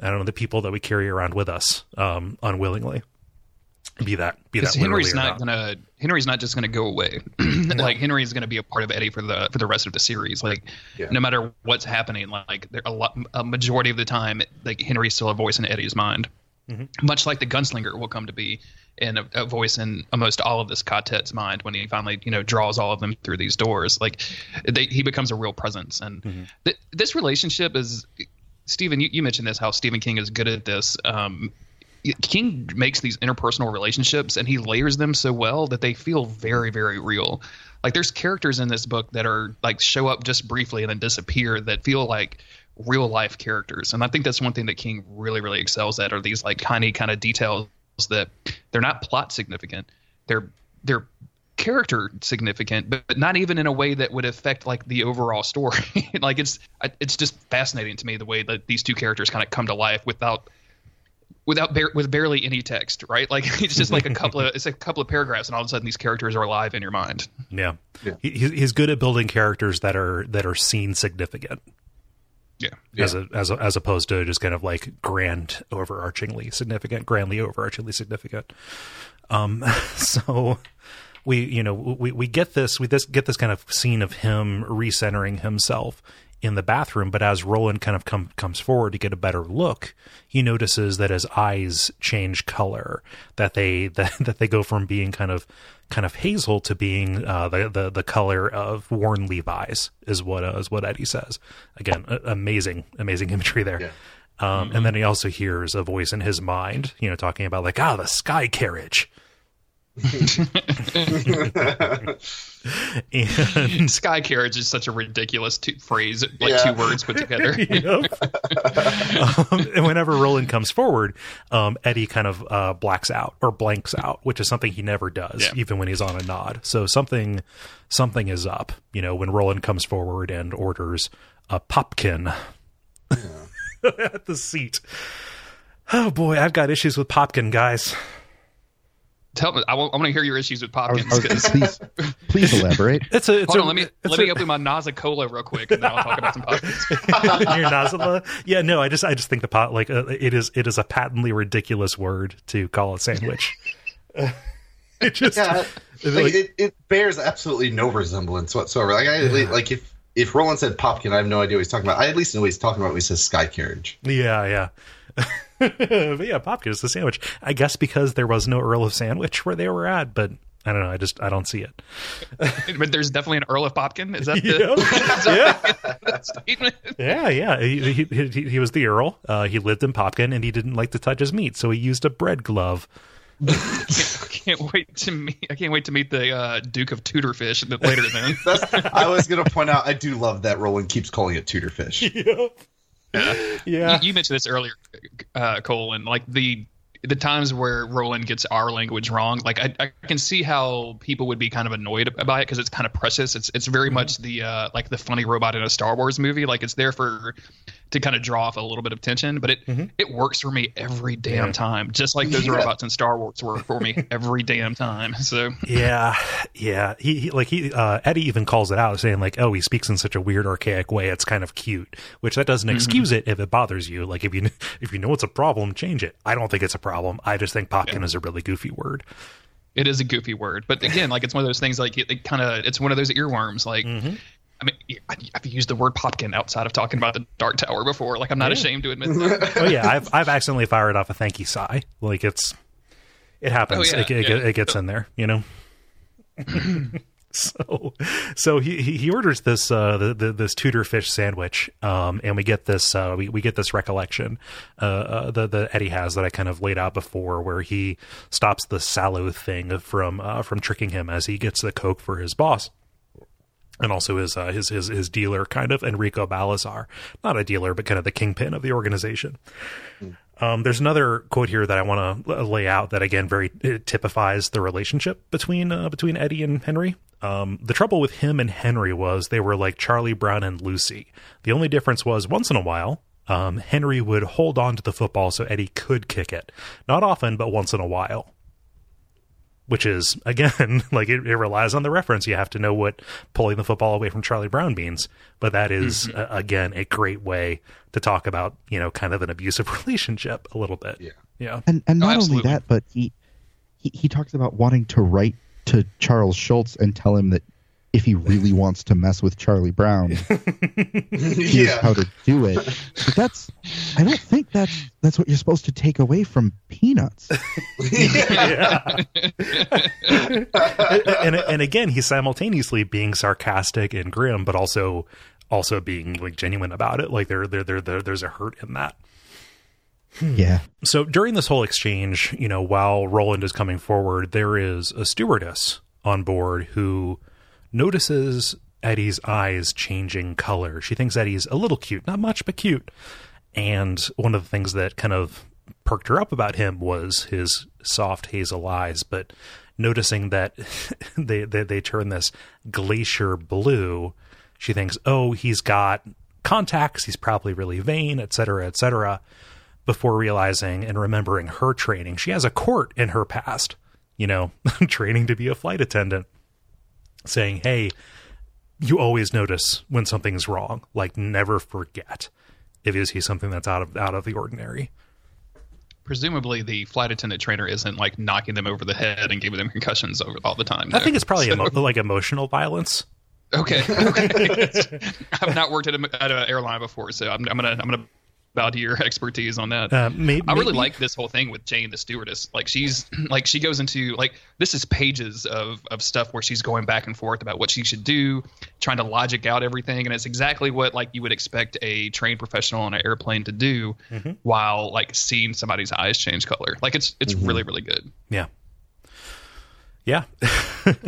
I don't know, the people that we carry around with us, um, unwillingly. Be that, be that. Henry's not, not gonna. Henry's not just gonna go away. No. Like Henry's gonna be a part of Eddie for the for the rest of the series. Like yeah. no matter what's happening, like there a lot, a majority of the time, like Henry's still a voice in Eddie's mind, mm-hmm. much like the Gunslinger will come to be, and a, a voice in almost all of this quartet's mind when he finally, you know, draws all of them through these doors. Like they, he becomes a real presence, and mm-hmm. th- this relationship is. Stephen, you, you mentioned this, how Stephen King is good at this. Um, King makes these interpersonal relationships, and he layers them so well that they feel very, very real. Like there's characters in this book that are like show up just briefly and then disappear that feel like real life characters. And I think that's one thing that King really, really excels at are these like tiny kind of details that they're not plot significant. They're, they're character significant, but, but not even in a way that would affect like the overall story. Like it's, it's just fascinating to me the way that these two characters kind of come to life without, Without bar- with barely any text, right? Like it's just like a couple of it's a couple of paragraphs, and all of a sudden these characters are alive in your mind. Yeah, yeah. He, he's good at building characters that are that are scene significant. Yeah, yeah. As a, as a, as opposed to just kind of like grand, overarchingly significant, grandly overarchingly significant. Um, so we you know we we get this we this get this kind of scene of him recentering himself in the bathroom, but as Roland kind of come, comes forward to get a better look, he notices that his eyes change color, that they that, that they go from being kind of kind of hazel to being uh, the, the the color of worn Levi's is what uh, is what Eddie says. Again, a- amazing amazing imagery there. Yeah. Um, mm-hmm. And then he also hears a voice in his mind, you know, talking about like ah the sky carriage. And sky carriage is such a ridiculous two, phrase like yeah. two words put together. um, and whenever Roland comes forward, um, Eddie kind of uh, blacks out or blanks out, which is something he never does, yeah. even when he's on a nod. So something something is up, you know, when Roland comes forward and orders a popkin yeah. at the seat. Oh boy, I've got issues with popkin, guys. Tell me, I want, I want to hear your issues with Popkins. I was, I was, please, please elaborate. It's a, it's Hold a, on, let me let a, me open my Naza Cola real quick, and then I'll talk about some Popkins. Your Naza? Yeah, no, I just I just think the pot like uh, it is it is a patently ridiculous word to call a sandwich. uh, it just yeah, like, like, it, it bears absolutely no resemblance whatsoever. Like, I, yeah. like if if Roland said Popkin, I have no idea what he's talking about. I at least know what he's talking about when he says sky carriage. Yeah, yeah. But yeah, Popkin is the sandwich, I guess, because there was no Earl of Sandwich where they were at. But I don't know. I just I don't see it. But there's definitely an Earl of Popkin. Is that the, yeah. is that yeah. the, the statement? Yeah, yeah. He, he, he, he was the Earl. Uh, he lived in Popkin, and he didn't like to touch his meat, so he used a bread glove. I can't, can't wait to meet. I can't wait to meet the uh, Duke of Tudorfish a bit later. Then I was going to point out. I do love that Roland keeps calling it Tudorfish. Yep. Yeah. yeah. You, you mentioned this earlier, uh, Cole, and like the the times where Roland gets our language wrong, like I, I can see how people would be kind of annoyed by it because it's kind of precious. It's it's very mm-hmm. much the uh, like the funny robot in a Star Wars movie. Like it's there for to kind of draw off a little bit of tension, but it mm-hmm. it works for me every damn yeah. time. Just like those yeah. robots in Star Wars work for me every damn time. So yeah, yeah. He, he like he uh, Eddie even calls it out, saying like, "Oh, he speaks in such a weird, archaic way. It's kind of cute." Which that doesn't mm-hmm. excuse it if it bothers you. Like if you if you know it's a problem, change it. I don't think it's a problem. problem. I just think Popkin yeah. is a really goofy word. It is a goofy word, but again, like it's one of those things. Like it, it kind of, it's one of those earworms. Like, mm-hmm. I mean, I, I've used the word Popkin outside of talking about the Dark Tower before. Like, I'm not yeah. ashamed to admit that. Oh yeah, I've I've accidentally fired off a thank you sigh. Like it's, it happens. Oh, yeah, it, it, yeah. it, it gets in there, you know. So, so he he orders this uh the, the, this Tudor fish sandwich, um, and we get this uh we, we get this recollection uh, uh that the Eddie has that I kind of laid out before, where he stops the sallow thing from uh, from tricking him as he gets the Coke for his boss. And also his, uh, his his his dealer, kind of Enrico Balazar, not a dealer, but kind of the kingpin of the organization. Mm. Um, there's another quote here that I want to lay out that again very it typifies the relationship between uh, between Eddie and Henry. Um, the trouble with him and Henry was they were like Charlie Brown and Lucy. The only difference was once in a while, um, Henry would hold on to the football so Eddie could kick it. Not often, but once in a while. Which is, again, like it, it relies on the reference. You have to know what pulling the football away from Charlie Brown means. But that is, mm-hmm. uh, again, a great way to talk about, you know, kind of an abusive relationship a little bit. Yeah. yeah. And and not oh, only that, but he, he he talks about wanting to write to Charles Schultz and tell him that if he really wants to mess with Charlie Brown, here's yeah. how to do it. But that's, I don't think that's, that's what you're supposed to take away from Peanuts. yeah. and, and, and again, he's simultaneously being sarcastic and grim, but also, also being like genuine about it. Like there, there, there, there's a hurt in that. Hmm. Yeah. So during this whole exchange, you know, while Roland is coming forward, there is a stewardess on board who notices Eddie's eyes changing color. She thinks Eddie's a little cute, not much, but cute. And one of the things that kind of perked her up about him was his soft hazel eyes. But noticing that they, they, they turn this glacier blue, she thinks, oh, he's got contacts. He's probably really vain, et cetera, et cetera. Before realizing and remembering her training, she has a court in her past, you know, training to be a flight attendant, saying, hey, you always notice when something's wrong, like never forget if you see something that's out of out of the ordinary. Presumably the flight attendant trainer isn't like knocking them over the head and giving them concussions over all the time. No? I think it's probably so. emo- like emotional violence. Okay. okay. I've not worked at an at airline before, so I'm, I'm going to, I'm going to, about your expertise on that. Uh, maybe, I really maybe. like this whole thing with Jane, the stewardess. Like she's like, she goes into like, this is pages of, of stuff where she's going back and forth about what she should do, trying to logic out everything. And it's exactly what like you would expect a trained professional on an airplane to do mm-hmm. while like seeing somebody's eyes change color. Like it's, it's mm-hmm. really, really good. Yeah. Yeah.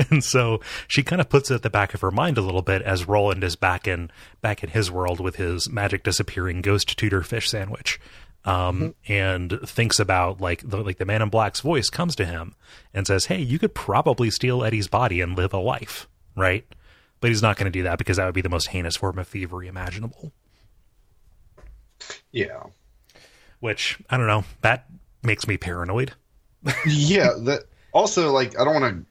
And so she kind of puts it at the back of her mind a little bit as Roland is back in back in his world with his magic disappearing ghost Tudor fish sandwich, um, mm-hmm. and thinks about like the, like the Man in Black's voice comes to him and says, hey, you could probably steal Eddie's body and live a life. Right. But he's not going to do that because that would be the most heinous form of thievery imaginable. Yeah. Which I don't know. That makes me paranoid. yeah. That. Also, like, I don't want to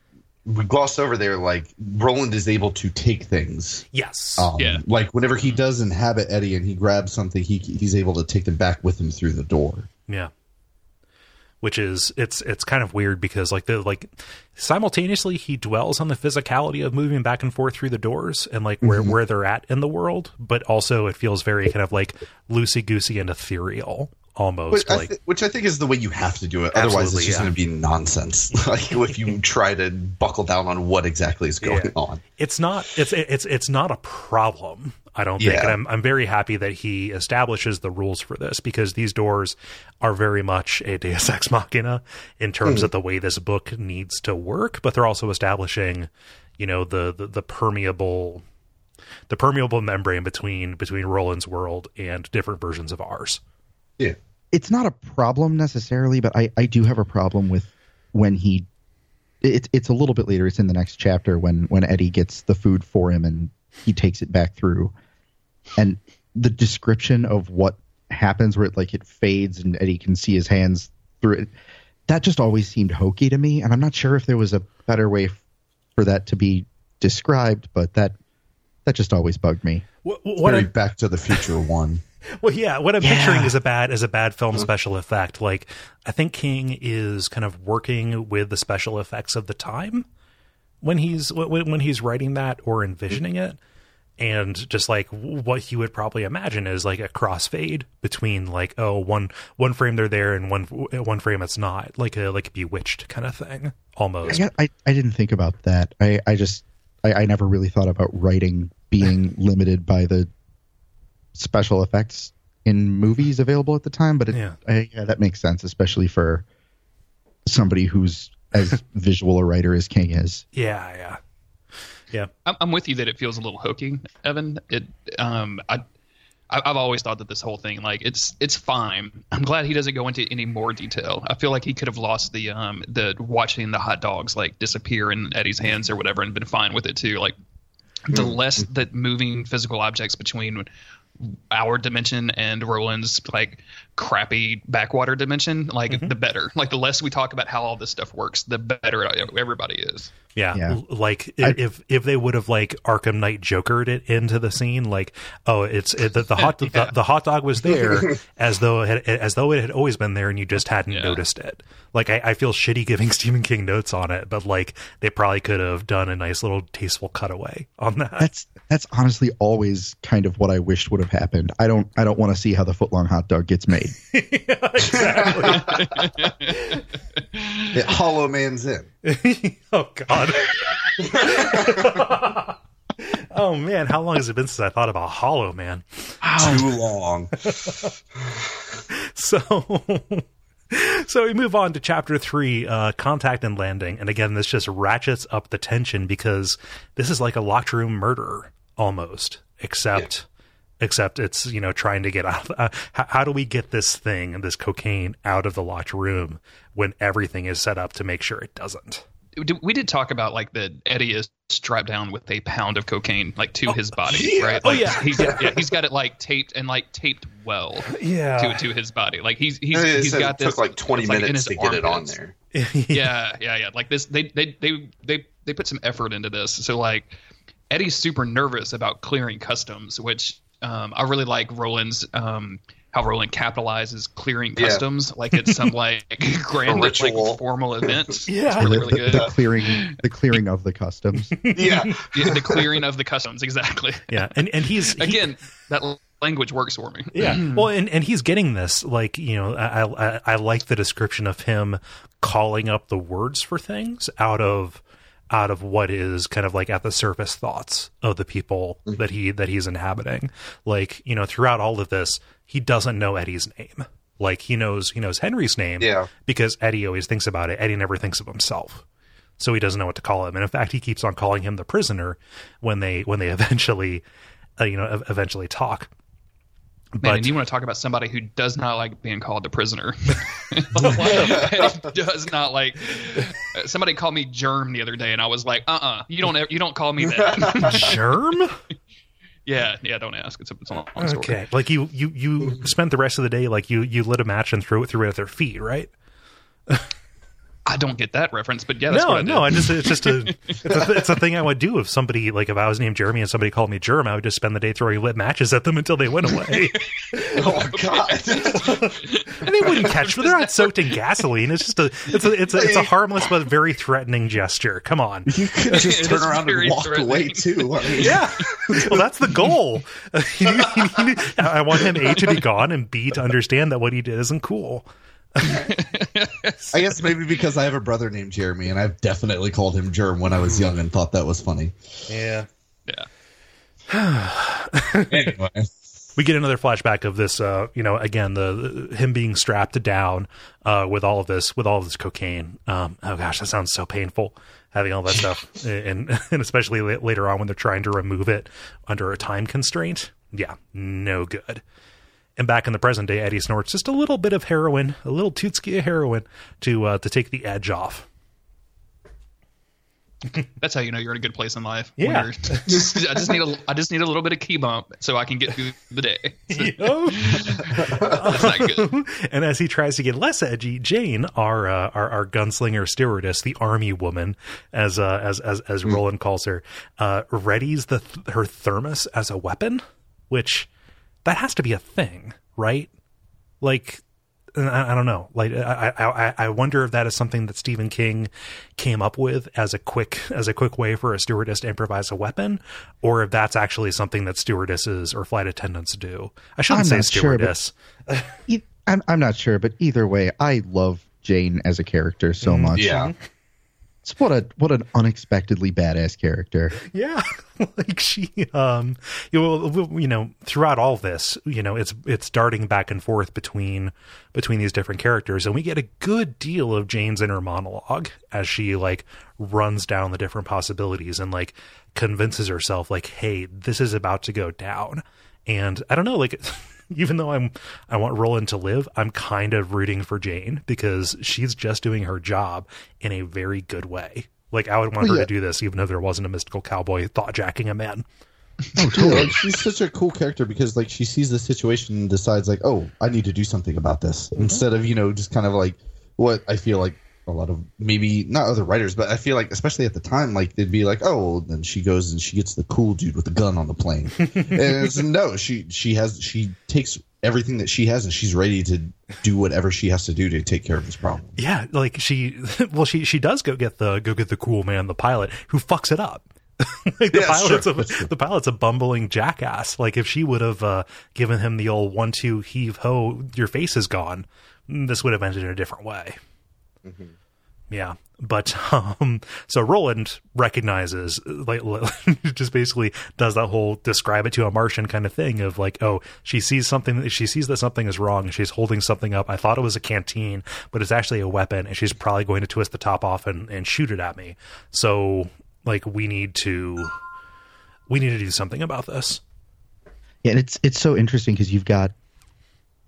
gloss over there, like, Roland is able to take things. Yes. Um, yeah. Like, whenever he does inhabit Eddie and he grabs something, he he's able to take them back with him through the door. Yeah. Which is, it's it's kind of weird because, like, the like simultaneously he dwells on the physicality of moving back and forth through the doors and, like, where, mm-hmm. where they're at in the world. But also it feels very kind of, like, loosey-goosey and ethereal almost. Which, like, I th- which I think is the way you have to do it. Otherwise, it's just yeah. going to be nonsense. Like, if you try to buckle down on what exactly is going yeah. on. It's not it's it's it's not a problem. I don't think, yeah. and I'm, I'm very happy that he establishes the rules for this, because these doors are very much a deus ex machina in terms mm. of the way this book needs to work, but they're also establishing, you know, the, the, the permeable, the permeable membrane between, between Roland's world and different versions of ours. Yeah. It's not a problem necessarily, but I, I do have a problem with when he, it, it's a little bit later. It's in the next chapter when, when Eddie gets the food for him and he takes it back through, and the description of what happens where it like it fades and Eddie can see his hands through it, that just always seemed hokey to me. And I'm not sure if there was a better way f- for that to be described, but that, that just always bugged me. What, what I, Back to the Future one. Well, yeah, what I'm yeah. picturing is a bad, is a bad film special effect. Like, I think King is kind of working with the special effects of the time when he's when he's writing that or envisioning it, and just like what he would probably imagine is like a crossfade between like, oh, one one frame they're there and one one frame it's not, like a like a Bewitched kind of thing almost. I, I, I didn't think about that. I I just I, I never really thought about writing being limited by the special effects in movies available at the time, but it, yeah. I, yeah, that makes sense, especially for somebody who's as visual a writer as King is. Yeah, yeah, yeah. I'm, I'm with you that it feels a little hokey, Evan. It, um, I, I've always thought that this whole thing, like, it's it's fine. I'm glad he doesn't go into any more detail. I feel like he could have lost the um the watching the hot dogs like disappear in Eddie's hands or whatever, and been fine with it too. Like, the less that moving physical objects between our dimension and Roland's like crappy backwater dimension, like mm-hmm. the better. Like, the less we talk about how all this stuff works, the better everybody is. Yeah, yeah. Like I, if if they would have like Arkham Knight Jokered it into the scene, like, oh, it's it, the, the hot yeah. the, the hot dog was there as though it had, as though it had always been there and you just hadn't yeah. noticed it. Like, I, I feel shitty giving Stephen King notes on it, but like they probably could have done a nice little tasteful cutaway on that. That's that's honestly always kind of what I wished would have happened. I don't I don't want to see how the footlong hot dog gets made. Yeah, exactly. It hollow man's in. Oh God. Oh man, how long has it been since I thought about hollow man? Too long. So So we move on to chapter three, uh, Contact and Landing. And again, this just ratchets up the tension because this is like a locked room murder almost, except, yeah. except it's, you know, trying to get out. Uh, how, how do we get this thing, this cocaine, out of the locked room when everything is set up to make sure it doesn't? We did talk about like that Eddie is strapped down with a pound of cocaine like to oh, his body, yeah. right? Like, oh yeah. He's, yeah, he's got it like taped and like taped well, yeah, to to his body. Like he's he's yeah, he's got it this. Took like twenty minutes like, to get it on there. yeah, yeah, yeah. Like this, they they they they they put some effort into this. So like Eddie's super nervous about clearing customs, which um, I really like Roland's. Um, How Roland capitalizes clearing customs yeah. like it's some like grand like formal event. Yeah, it's really, really good. The, the clearing, the clearing of the customs. yeah. yeah, the clearing of the customs, exactly. Yeah, and and he's again he, that language works for me. Yeah, mm. well, and, and he's getting this like you know I, I I like the description of him calling up the words for things out of out of what is kind of like at the surface thoughts of the people that he that he's inhabiting. Like you know throughout all of this. He doesn't know Eddie's name. Like he knows, he knows Henry's name yeah. because Eddie always thinks about it. Eddie never thinks of himself. So he doesn't know what to call him. And in fact, he keeps on calling him the prisoner when they, when they eventually, uh, you know, eventually talk. Man, but, and you want to talk about somebody who does not like being called a prisoner. Does not like. Somebody called me Germ the other day, and I was like, "Uh-uh, you don't, you don't call me that." Germ? Yeah, yeah. Don't ask. It's a, it's a long story. Okay. Like you, you, you spent the rest of the day like you, you lit a match and threw it threw it at their feet, right? I don't get that reference, but yeah, that's no, what I no, I just it's just a it's, a it's a thing I would do if somebody, like, if I was named Jeremy and somebody called me Germ, I would just spend the day throwing lit matches at them until they went away. Oh God! And they wouldn't catch, but they're not soaked in gasoline. It's just a it's a it's a, it's a harmless but very threatening gesture. Come on, you could just turn around and walk away too. I mean. Yeah, well, that's the goal. I want him A, to be gone, and B, to understand that what he did isn't cool. I guess maybe because I have a brother named Jeremy, and I've definitely called him Germ when I was young and thought that was funny. Yeah. Yeah. Anyway. We get another flashback of this, uh, you know, again, the, the him being strapped down uh, with all of this, with all of this cocaine. Um, oh, gosh, that sounds so painful, having all that stuff. And, and especially later on when they're trying to remove it under a time constraint. Yeah, no good. And back in the present day, Eddie snorts just a little bit of heroin, a little tootski of heroin, to uh, to take the edge off. That's how you know you're in a good place in life. Yeah, just, I just need a I just need a little bit of key bump so I can get through the day. So, that's not good. And as he tries to get less edgy, Jane, our uh, our, our gunslinger stewardess, the army woman, as uh, as as as Roland calls her, uh, readies the her thermos as a weapon, which. That has to be a thing, right? Like, I, I don't know. Like, I, I I wonder if that is something that Stephen King came up with as a quick as a quick way for a stewardess to improvise a weapon, or if that's actually something that stewardesses or flight attendants do. I shouldn't I'm say stewardess. Sure, e- I'm I'm not sure, but either way, I love Jane as a character so much. Yeah. It's what a what an unexpectedly badass character. Yeah, like she, um, you know, you know, throughout all this, you know, it's it's darting back and forth between between these different characters, and we get a good deal of Jane's inner monologue as she like runs down the different possibilities and like convinces herself, like, hey, this is about to go down, and I don't know, like. Even though I'm, I want Roland to live, I'm kind of rooting for Jane because she's just doing her job in a very good way. Like, I would want well, her yeah. to do this, even though there wasn't a mystical cowboy thought jacking a man. Oh, totally. Like, she's such a cool character because, like, she sees the situation and decides, like, oh, I need to do something about this. Mm-hmm. Instead of, you know, just kind of like what I feel like a lot of maybe not other writers, but I feel like, especially at the time, like they'd be like, oh, then she goes and she gets the cool dude with the gun on the plane. And it's no, she, she has, she takes everything that she has and she's ready to do whatever she has to do to take care of this problem. Yeah. Like she, well, she, she does go get the, go get the cool man, the pilot who fucks it up. Like the, yeah, pilot's a, the pilot's a bumbling jackass. Like if she would have uh, given him the old one, two, heave ho, your face is gone. This would have ended in a different way. Mm-hmm. Yeah, but um, so Roland recognizes, like, just basically does that whole describe it to a Martian kind of thing of like, oh, she sees something, she sees that something is wrong, she's holding something up. I thought it was a canteen, but it's actually a weapon, and she's probably going to twist the top off and, and shoot it at me. So, like, we need to, we need to do something about this. Yeah, and it's it's so interesting because you've got,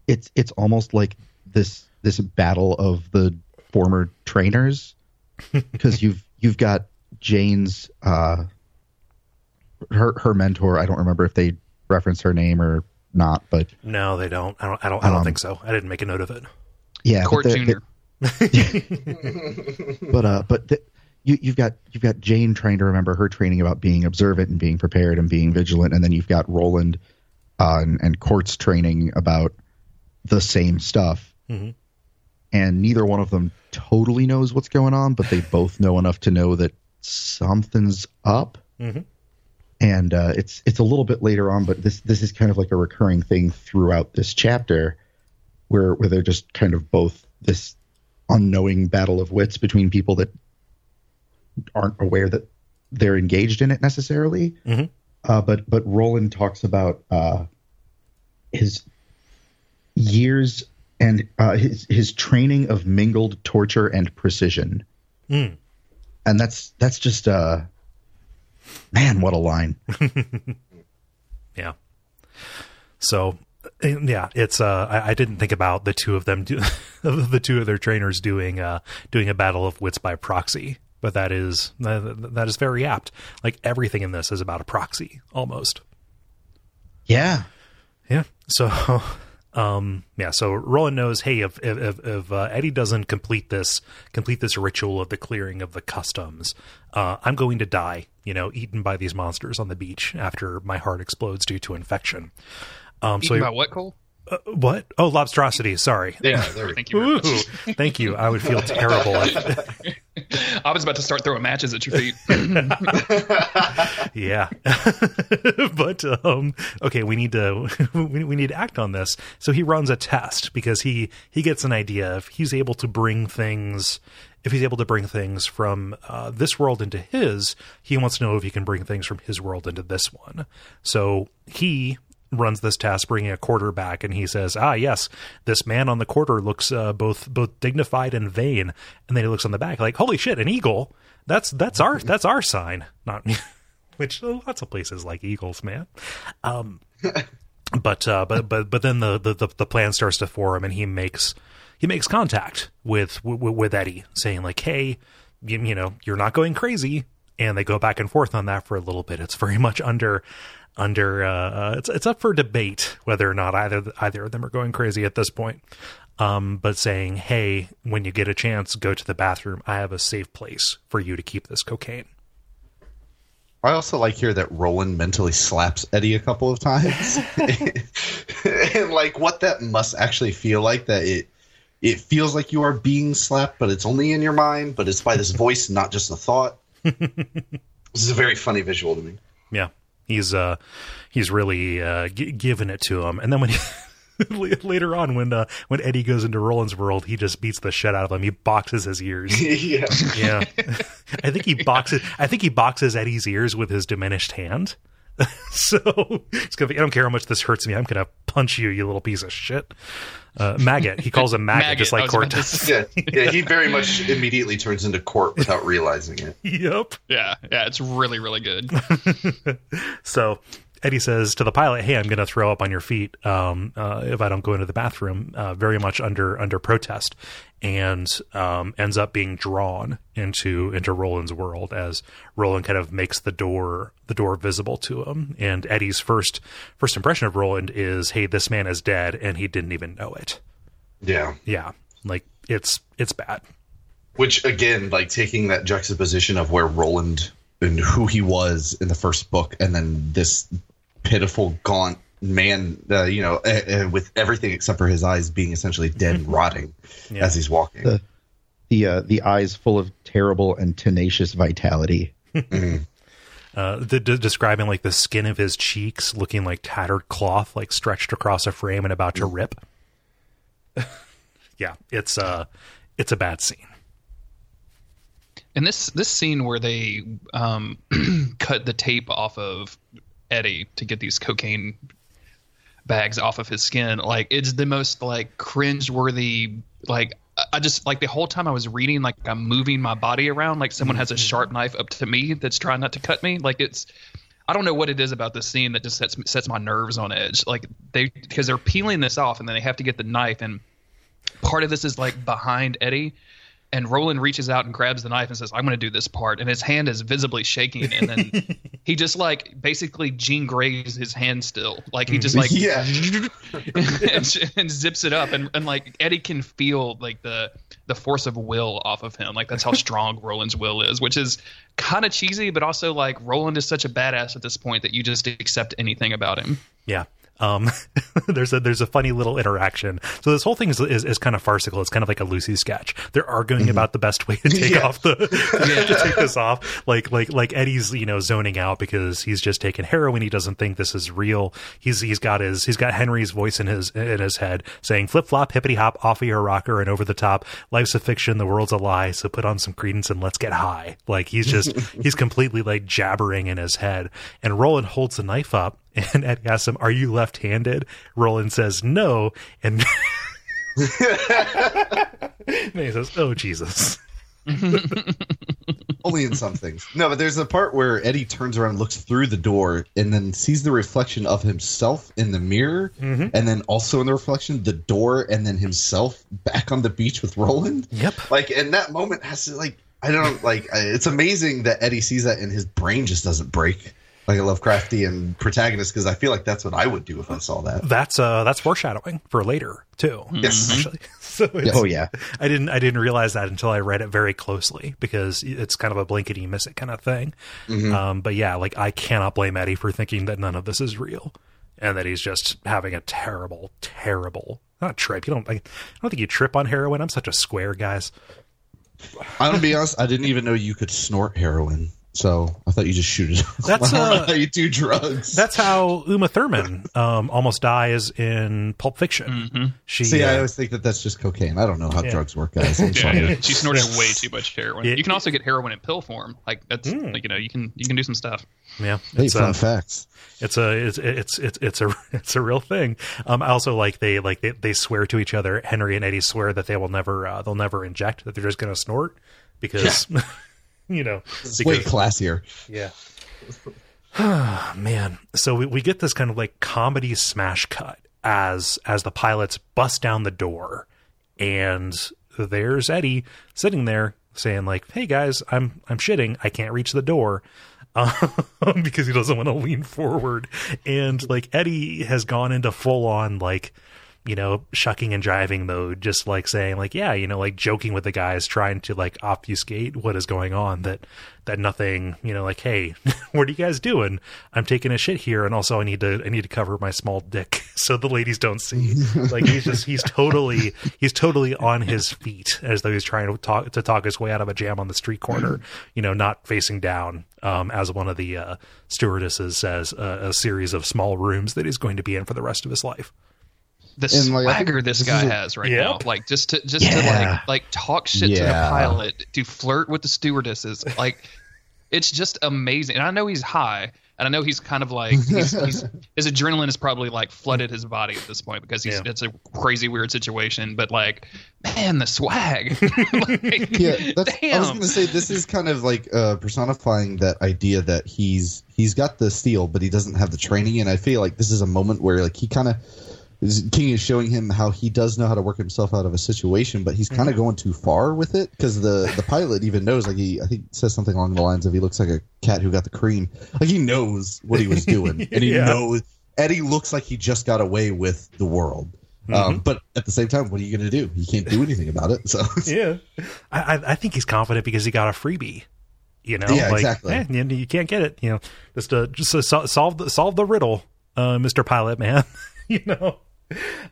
it's it's almost like this this battle of the. Former trainers, because you've you've got Jane's uh, her her mentor. I don't remember if they reference her name or not, but no, they don't. I don't. I don't. I don't um, think so. I didn't make a note of it. Yeah, Court Junior. But uh, but the, you you've got you've got Jane trying to remember her training about being observant and being prepared and being vigilant, and then you've got Roland uh, and, and Court's training about the same stuff. Mm-hmm. And neither one of them totally knows what's going on, but they both know enough to know that something's up. Mm-hmm. And uh, it's it's a little bit later on, but this this is kind of like a recurring thing throughout this chapter, where where they're just kind of both this unknowing battle of wits between people that aren't aware that they're engaged in it necessarily. Mm-hmm. Uh, but but Roland talks about uh, his years. And uh, his his training of mingled torture and precision, mm. and that's that's just uh, man, what a line! Yeah. So, yeah, it's uh, I, I didn't think about the two of them, do, the two of their trainers doing uh, doing a battle of wits by proxy, but that is that is very apt. Like everything in this is about a proxy almost. Yeah, yeah. So. Um, yeah, so Roland knows, hey, if if, if, if uh, Eddie doesn't complete this complete this ritual of the clearing of the customs, uh, I'm going to die, you know, eaten by these monsters on the beach after my heart explodes due to infection. Um, eaten so he, by what, Cole? Uh, what? Oh, lobstrosity. Sorry. Yeah, there we go. Thank you. Ooh, thank you. I would feel terrible. At- I was about to start throwing matches at your feet. Yeah. But, um, okay, we need to, we, we need to act on this. So he runs a test because he, he gets an idea if he's able to bring things, if he's able to bring things from uh, this world into his, he wants to know if he can bring things from his world into this one. So he runs this task, bringing a quarter back, and he says, ah, yes, this man on the quarter looks uh, both both dignified and vain. And then he looks on the back like, holy shit, an eagle. That's that's our that's our sign. Not which lots of places like eagles, man. Um, but uh, but but but then the, the the plan starts to form, and he makes he makes contact with with, with Eddie, saying like, hey, you, you know, you're not going crazy. And they go back and forth on that for a little bit. It's very much under. Under uh, it's it's up for debate whether or not either either of them are going crazy at this point. Um, but saying, hey, when you get a chance, go to the bathroom. I have a safe place for you to keep this cocaine. I also like here that Roland mentally slaps Eddie a couple of times, and like what that must actually feel like. That it it feels like you are being slapped, but it's only in your mind. But it's by this voice, not just a thought. This is a very funny visual to me. Yeah. He's uh, he's really uh, g- giving it to him. And then when he, later on, when uh, when Eddie goes into Roland's world, he just beats the shit out of him. He boxes his ears. Yeah, yeah. I think he boxes. I think he boxes Eddie's ears with his diminished hand. So it's gonna be. I don't care how much this hurts me. I'm gonna punch you, you little piece of shit. Uh, maggot. He calls him maggot, maggot just like Court does. Yeah, yeah. He very much immediately turns into Court without realizing it. Yep. Yeah. Yeah. It's really, really good. So Eddie says to the pilot, "Hey, I'm gonna throw up on your feet um, uh, if I don't go into the bathroom." Uh, very much under under protest, and um, ends up being drawn into into Roland's world as Roland kind of makes the door the door visible to him. And Eddie's first first impression of Roland is, "Hey, this man is dead, and he didn't even know it." Yeah, yeah, like it's it's bad. Which again, like taking that juxtaposition of where Roland. And who he was in the first book, and then this pitiful, gaunt man, uh, you know, uh, uh, with everything except for his eyes being essentially dead and rotting yeah. as he's walking. The the, uh, the eyes full of terrible and tenacious vitality. Mm-hmm. Uh, the, de- describing like the skin of his cheeks looking like tattered cloth, like stretched across a frame and about to rip. Yeah, it's uh, it's a bad scene. And this this scene where they um, cut the tape off of Eddie to get these cocaine bags off of his skin, like it's the most like cringeworthy. Like I just like the whole time I was reading, like I'm moving my body around, like someone has a sharp knife up to me that's trying not to cut me. Like it's I don't know what it is about this scene that just sets sets my nerves on edge. Like they because they're peeling this off and then they have to get the knife, and part of this is like behind Eddie. And Roland reaches out and grabs the knife and says, I'm going to do this part. And his hand is visibly shaking. And then he just like basically Jean Grey's his hand still. Like he just like yeah. and, and zips it up. And, and like Eddie can feel like the the force of will off of him. Like that's how strong Roland's will is, which is kind of cheesy. But also like Roland is such a badass at this point that you just accept anything about him. Yeah. Um, there's a, there's a funny little interaction. So this whole thing is, is, is kind of farcical. It's kind of like a Lucy sketch. They're arguing mm-hmm. about the best way to take yeah. off the, yeah. to take this off. Like, like, like Eddie's, you know, zoning out because he's just taken heroin. He doesn't think this is real. He's, he's got his, he's got Henry's voice in his, in his head saying flip flop, hippity hop, off of your rocker and over the top. Life's a fiction. The world's a lie. So put on some credence and let's get high. Like he's just, he's completely like jabbering in his head, and Roland holds the knife up. And Eddie asks him, are you left-handed? Roland says, no. And, and he says, oh, Jesus. Only in some things. No, but there's a part where Eddie turns around, looks through the door, and then sees the reflection of himself in the mirror. Mm-hmm. And then also in the reflection, the door, and then himself back on the beach with Roland. Yep. Like, and that moment has to, like, I don't, like, it's amazing that Eddie sees that and his brain just doesn't break. like a Lovecraftian protagonist, because I feel like that's what I would do if I saw that. That's uh, that's foreshadowing for later too. Yes, actually. So it's, oh yeah, I didn't I didn't realize that until I read it very closely, because it's kind of a blanket you miss it kind of thing. Mm-hmm. Um, but yeah, like I cannot blame Eddie for thinking that none of this is real and that he's just having a terrible, terrible not trip. You don't, I, I don't think you trip on heroin. I'm such a square, guys. I'm gonna be honest. I didn't even know you could snort heroin. So I thought you just shoot it. That's uh, how you do drugs. That's how Uma Thurman um, almost dies in Pulp Fiction. Mm-hmm. She, See, uh, I always think that that's just cocaine. I don't know how yeah. drugs work, guys. I'm yeah, sorry. Yeah. She snorted way too much heroin. It, you can also get heroin in pill form. Like that's mm. like you know you can you can do some stuff. Yeah, hey, fun uh, facts. It's a it's it's it's it's a it's a real thing. Um, I also like they like they, they swear to each other. Henry and Eddie swear that they will never uh, they'll never inject. That they're just going to snort because. Yeah. You know, it's because, way classier. Yeah. Oh, man. So we, we get this kind of like comedy smash cut as as the pilots bust down the door, and there's Eddie sitting there saying like, "Hey guys, I'm I'm shitting. I can't reach the door," um, because he doesn't want to lean forward. And like Eddie has gone into full on like, you know, shucking and jiving mode, just like saying like, yeah, you know, like joking with the guys, trying to like obfuscate what is going on, that, that nothing, you know, like, hey, what are you guys doing? I'm taking a shit here. And also I need to, I need to cover my small dick so the ladies don't see. Like he's just, he's totally, he's totally on his feet as though he's trying to talk, to talk his way out of a jam on the street corner, you know, not facing down, um, as one of the uh, stewardesses says, uh, a series of small rooms that he's going to be in for the rest of his life. The and swagger like, this guy this a, has right yep. now, like just to just yeah. to like like talk shit yeah. to the pilot, to flirt with the stewardesses, like it's just amazing. And I know he's high, and I know he's kind of like he's, he's, his adrenaline has probably like flooded his body at this point because he's yeah. it's a crazy weird situation. But like, man, the swag. Like, yeah, that's, damn. I was gonna say this is kind of like uh, personifying that idea that he's he's got the steel, but he doesn't have the training. And I feel like this is a moment where like he kind of. King is showing him how he does know how to work himself out of a situation, but he's kind of mm-hmm. going too far with it because the, the pilot even knows, like he I think says something along the lines of he looks like a cat who got the cream. Like he knows what he was doing, and he yeah. knows Eddie looks like he just got away with the world. Mm-hmm. Um, but at the same time, what are you going to do? You can't do anything about it. So yeah, I, I think he's confident because he got a freebie. You know, yeah, like exactly. eh, you, you can't get it. You know, just uh, just uh, so, solve the, solve the riddle, uh, Mister Pilot Man. You know.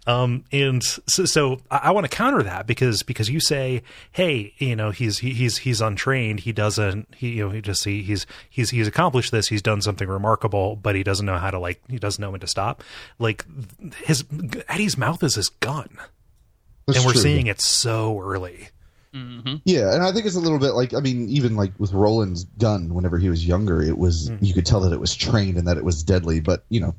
Um, and so, so I, I want to counter that because, because you say, hey, you know, he's, he, he's, he's untrained. He doesn't, he, you know, he just, he, he's, he's, he's accomplished this. He's done something remarkable, but he doesn't know how to like, he doesn't know when to stop. Like his, Eddie's mouth is his gun. That's and we're true. Seeing it so early. Mm-hmm. Yeah. And I think it's a little bit like, I mean, even like with Roland's gun, whenever he was younger, it was, mm-hmm. you could tell that it was trained and that it was deadly, but you know,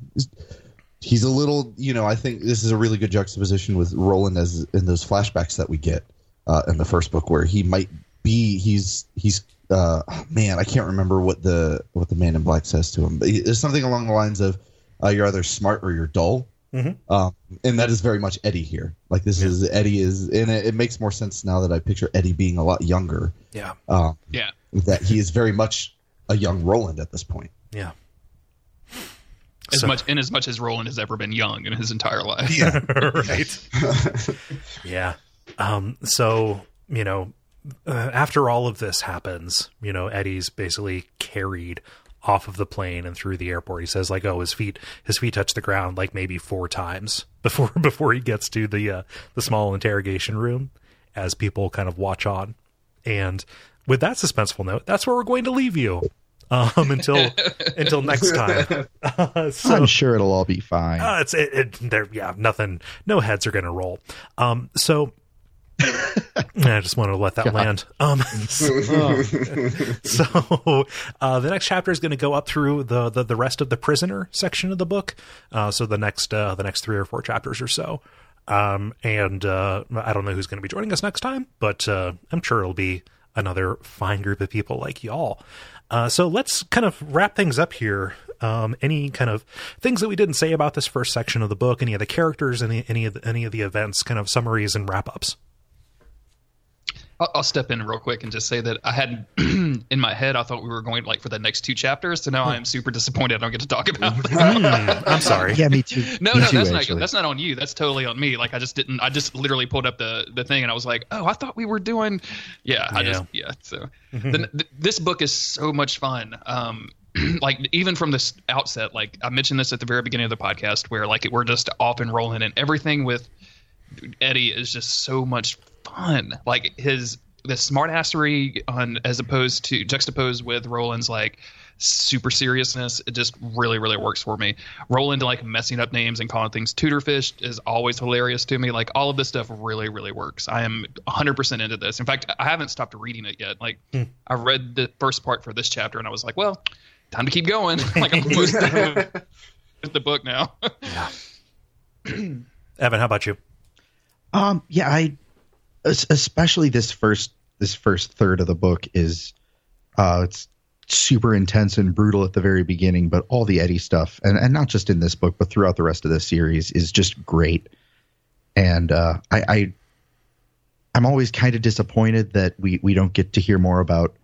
he's a little, you know, I think this is a really good juxtaposition with Roland as in those flashbacks that we get uh, in the first book where he might be, he's, he's, uh, man, I can't remember what the, what the Man in Black says to him, but he, there's something along the lines of uh, you're either smart or you're dull. Mm-hmm. Um, and that is very much Eddie here. Like this yeah. is Eddie is, and it, it makes more sense now that I picture Eddie being a lot younger. Yeah. Um, yeah. That he is very much a young Roland at this point. Yeah. As so. much in as much as Roland has ever been young in his entire life. Yeah. Right. yeah. Um, so, you know, uh, after all of this happens, you know, Eddie's basically carried off of the plane and through the airport. He says like, oh, his feet, his feet touch the ground like maybe four times before, before he gets to the, uh, the small interrogation room as people kind of watch on. And with that suspenseful note, that's where we're going to leave you. Um, until until next time, uh, so, I'm sure it'll all be fine. Uh, it's it, it there, yeah. Nothing, no heads are gonna roll. Um, so I just wanted to let that God. land. Um, so, so uh, the next chapter is going to go up through the, the the rest of the prisoner section of the book. Uh, so the next uh, the next three or four chapters or so. Um, and uh, I don't know who's going to be joining us next time, but uh, I'm sure it'll be another fine group of people like y'all. Uh, so let's kind of wrap things up here. Um, any kind of things that we didn't say about this first section of the book, any of the characters, any, any of the, any of the events, kind of summaries and wrap ups. I'll step in real quick and just say that I had in my head, I thought we were going like for the next two chapters. So now I am super disappointed I don't get to talk about that. I'm sorry. Yeah, me too. No, me no, too, that's actually. not that's not on you. That's totally on me. Like I just didn't. I just literally pulled up the, the thing and I was like, oh, I thought we were doing. Yeah, I yeah. just yeah. So the, th- this book is so much fun. Um, like even from this outset, like I mentioned this at the very beginning of the podcast, where like it, we're just off and rolling and everything with Eddie is just so much fun. Like his the smartassery on as opposed to juxtaposed with Roland's like super seriousness, it just really really works for me. Roland like messing up names and calling things Tudorfish is always hilarious to me. Like all of this stuff really really works. I am one hundred percent into this. In fact, I haven't stopped reading it yet. Like mm. I read the first part for this chapter and I was like, well, time to keep going. Like I'm close to the book now. Yeah. Evan, how about you? Um, yeah, I, especially this first, this first third of the book is, uh, it's super intense and brutal at the very beginning, but all the Eddie stuff and, and not just in this book, but throughout the rest of this series is just great. And, uh, I, I I'm always kind of disappointed that we, we don't get to hear more about,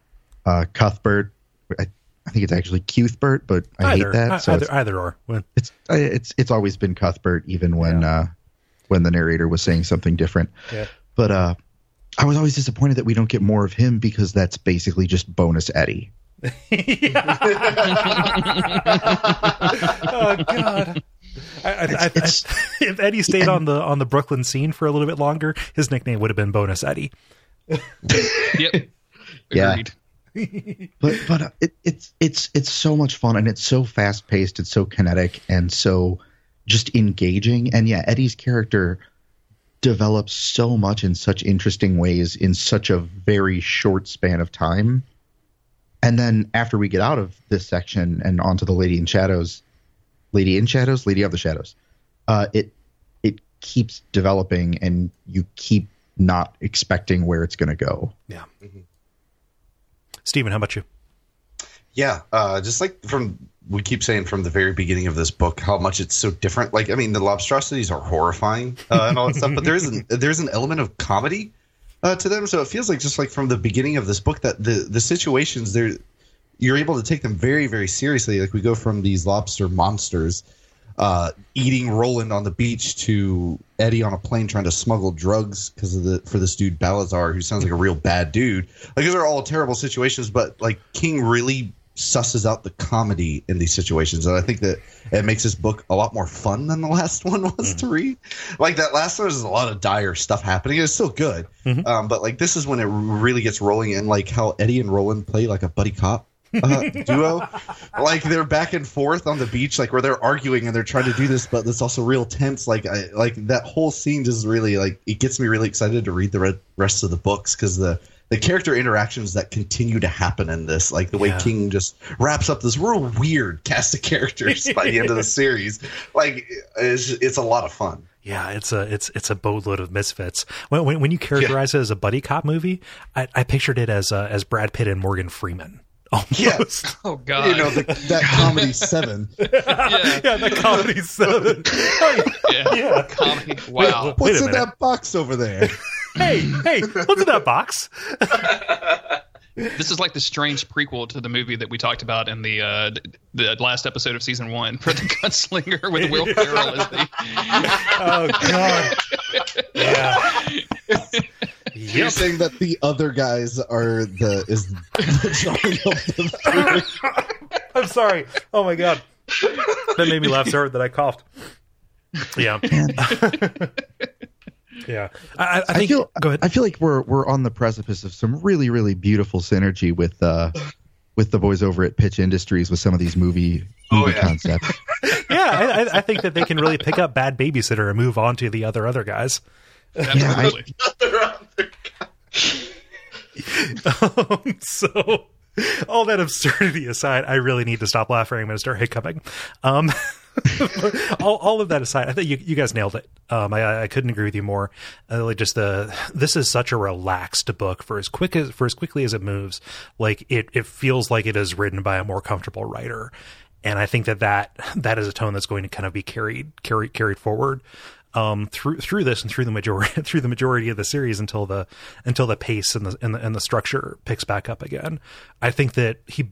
uh, Cuthbert. I, I think it's actually Cuthbert, but I either, hate that. So either, it's, either or when. it's, it's, it's always been Cuthbert, even when, yeah. uh, when the narrator was saying something different. Yeah. But uh, I was always disappointed that we don't get more of him because that's basically just bonus Eddie. Oh, God. I, I, it's, I, it's, I, if Eddie stayed yeah. on the on the Brooklyn scene for a little bit longer, his nickname would have been Bonus Eddie. Yep. Yeah. but but uh, it, it's it's it's so much fun, and it's so fast-paced, it's so kinetic, and so just engaging. And yeah, Eddie's character develops so much in such interesting ways in such a very short span of time. And then after we get out of this section and onto the Lady in Shadows, Lady in Shadows, Lady of the Shadows, uh, it it keeps developing and you keep not expecting where it's going to go. Yeah. Mm-hmm. Stephen, how about you? Yeah, uh, just like from we keep saying from the very beginning of this book, how much it's so different. Like, I mean, the monstrosities are horrifying uh, and all that stuff, but there is an, there is an element of comedy uh, to them. So it feels like just like from the beginning of this book that the the situations there, you're able to take them very very seriously. Like we go from these lobster monsters uh, eating Roland on the beach to Eddie on a plane trying to smuggle drugs because of the for this dude Balazar who sounds like a real bad dude. Like these are all terrible situations, but like King really susses out the comedy in these situations, and I think that it makes this book a lot more fun than the last one was mm-hmm. to read. Like that last one was a lot of dire stuff happening. It's still good, mm-hmm. um, but like this is when it really gets rolling, and like how Eddie and Roland play like a buddy cop uh, duo. Like they're back and forth on the beach, like where they're arguing and they're trying to do this, but it's also real tense. Like I, like that whole scene just really like it gets me really excited to read the re- rest of the books because the. The character interactions that continue to happen in this, like the way yeah. King just wraps up this real weird cast of characters by the end of the series, like it's, it's a lot of fun. Yeah, it's a it's it's a boatload of misfits. When when, when you characterize yeah. it as a buddy cop movie, I, I pictured it as uh, as Brad Pitt and Morgan Freeman. Almost. Yes. Oh God. You know the, that comedy seven. yeah. yeah, that comedy seven. yeah. yeah, comedy. Wow. Wait, what's Wait in that box over there? hey, hey, what's in that box? This is like the strange prequel to the movie that we talked about in the uh, the last episode of season one for the Gunslinger with Will Ferrell as the. Oh God. Yeah. Yep. You're saying that the other guys are the is the Drawing of the Three. I'm sorry. Oh my God, that made me laugh so hard that I coughed. Yeah, yeah. I, I think. I feel, go ahead. I feel like we're we're on the precipice of some really really beautiful synergy with uh with the boys over at Pitch Industries with some of these movie movie oh, yeah. concepts. Yeah, I, I think that they can really pick up Bad Babysitter and move on to the other other guys. Absolutely. Yeah, I, um, so all that absurdity aside, I really need to stop laughing. I'm going to start hiccuping. Um, all, all of that aside, I think you, you guys nailed it. Um, I, I couldn't agree with you more. Uh, like just the this is such a relaxed book for as quick as for as quickly as it moves. Like it, it feels like it is written by a more comfortable writer, and I think that that, that is a tone that's going to kind of be carried carried carried forward. um, through through this and through the majority through the majority of the series until the until the pace and the and the, and the structure picks back up again. I think that he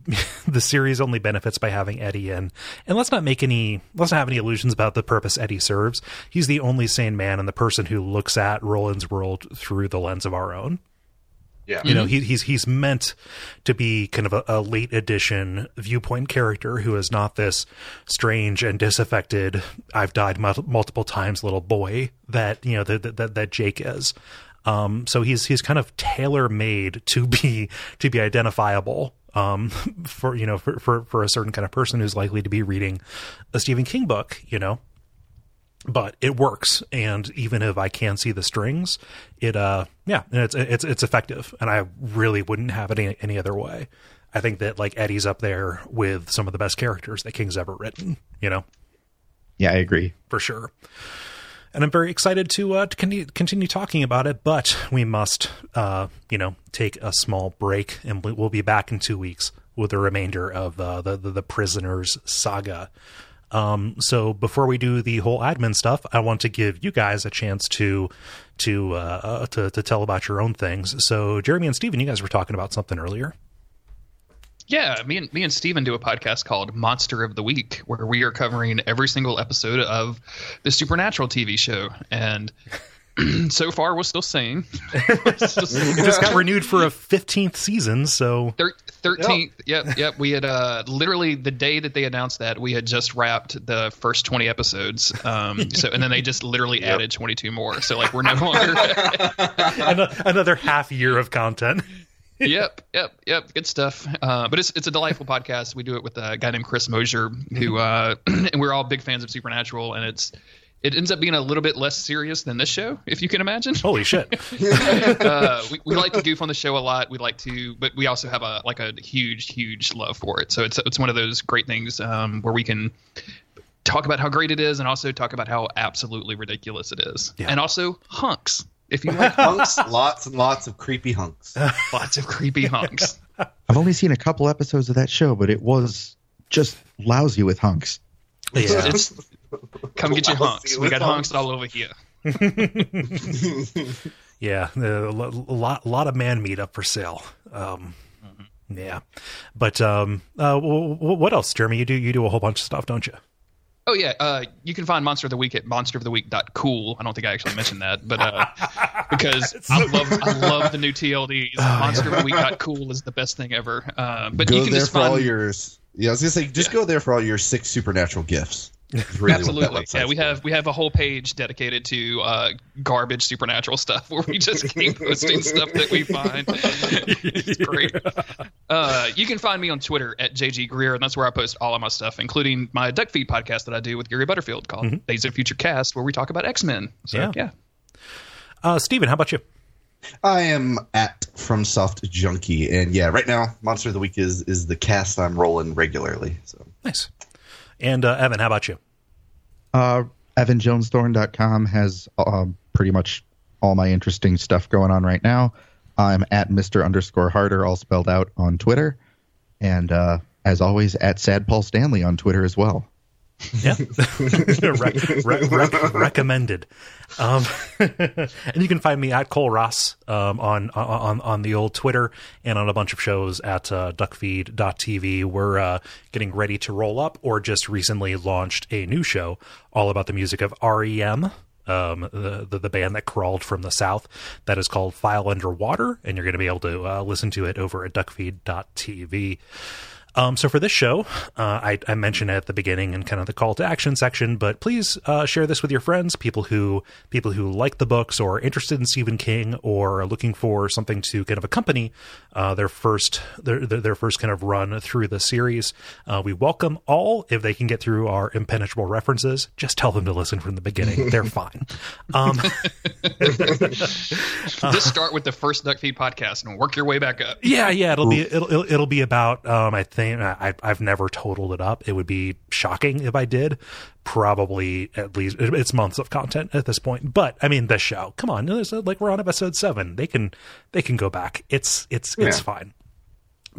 the series only benefits by having Eddie in. And let's not make any let's not have any illusions about the purpose Eddie serves. He's the only sane man and the person who looks at Roland's world through the lens of our own. Yeah. You know, he, he's he's meant to be kind of a, a late edition viewpoint character who is not this strange and disaffected, I've died mul- multiple times little boy that, you know, that that that Jake is. Um, so he's he's kind of tailor-made to be to be identifiable um, for, you know, for, for, for a certain kind of person who's likely to be reading a Stephen King book, you know. But it works, and even if I can see the strings, it uh yeah, it's it's it's effective, and I really wouldn't have it any, any other way. I think that like Eddie's up there with some of the best characters that King's ever written. You know, yeah, I agree for sure, and I'm very excited to uh to con- continue talking about it. But we must uh you know take a small break, and we'll be back in two weeks with the remainder of uh, the, the the Prisoner's Saga. Um, so before we do the whole admin stuff, I want to give you guys a chance to, to, uh, to, to tell about your own things. So Jeremy and Stephen, you guys were talking about something earlier. Yeah. Me and me and Stephen do a podcast called Monster of the Week, where we are covering every single episode of the Supernatural T V show. And so far we're still sane. It just got renewed for a fifteenth season. So Thir- thirteenth. Yep. yep. Yep. We had, uh, literally the day that they announced that, we had just wrapped the first twenty episodes. Um, so, and then they just literally yep. added twenty-two more. So like we're no longer another half year of content. yep. Yep. Yep. Good stuff. Uh, but it's, it's a delightful podcast. We do it with a guy named Chris Mosier, who, uh, and we're all big fans of Supernatural, and it's, it ends up being a little bit less serious than this show, if you can imagine. Holy shit. uh, we, we like to goof on the show a lot. We like to, but we also have a, like a huge, huge love for it. So it's, it's one of those great things um, where we can talk about how great it is and also talk about how absolutely ridiculous it is. Yeah. And also hunks. If you like hunks, lots and lots of creepy hunks, lots of creepy hunks. I've only seen a couple episodes of that show, but it was just lousy with hunks. Yeah. It's, come get your hunks. We got hunks all over here. yeah, a lot, lot of man meat up for sale. Um, mm-hmm. Yeah, but um, uh, what else, Jeremy? You do you do a whole bunch of stuff, don't you? Oh yeah, uh, you can find Monster of the Week at monster of the week dot cool. I don't think I actually mentioned that, but uh, because I love I love the new T L Ds. Oh, monster of the week dot cool is the best thing ever. Uh, but go you can there just for find all yours. Yeah, I was gonna say just yeah. go there for all your six supernatural gifts. Really Absolutely. Yeah, we have we have a whole page dedicated to uh, garbage supernatural stuff where we just keep posting stuff that we find. It's great. Uh, you can find me on Twitter at J G Greer, and that's where I post all of my stuff, including my Duckfeed podcast that I do with Gary Butterfield called mm-hmm. Days of Future Cast, where we talk about X-Men. So, yeah. yeah. Uh, Stephen, how about you? I am at FromSoft Junkie, and yeah, right now Monster of the Week is is the cast I'm rolling regularly. So nice. And uh, Evan, how about you? Uh, Evan Jones Thorne dot com has uh, pretty much all my interesting stuff going on right now. I'm at Mister underscore Harder, all spelled out on Twitter. And uh, as always, at Sad Paul Stanley on Twitter as well. Yeah. rec- rec- rec- recommended. Um, and you can find me at Cole Ross um, on, on on the old Twitter and on a bunch of shows at uh, duckfeed dot t v. We're uh, getting ready to roll up, or just recently launched a new show all about the music of R E M, um, the, the the band that crawled from the South. That is called File Underwater, and you're going to be able to uh, listen to it over at duckfeed dot t v. Um, so for this show, uh, I, I mentioned at the beginning in kind of the call to action section, but please uh, share this with your friends, people who people who like the books or are interested in Stephen King or are looking for something to kind of accompany uh, their first their, their first kind of run through the series. Uh, we welcome all. If they can get through our impenetrable references, just tell them to listen from the beginning. They're fine. Um, just start with the first Duckfeed podcast and work your way back up. Yeah, yeah, it'll be it'll it'll, it'll be about um, I think. I, I've never totaled it up. It would be shocking if I did. Probably at least it's months of content at this point. But I mean, this show, come on, like we're on episode seven. They can they can go back. It's it's yeah. it's fine.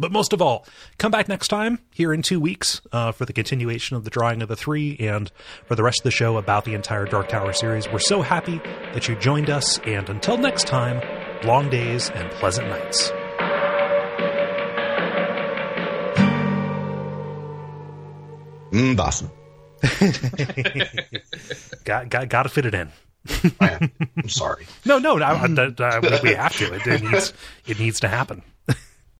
But most of all, come back next time here in two weeks uh, for the continuation of the Drawing of the Three and for the rest of the show about the entire Dark Tower series. We're so happy that you joined us, and until next time, long days and pleasant nights. Mm, boss. got, got, got to fit it in. I, I'm sorry. No, no, I, I, I, we have to. It, it needs, it needs to happen.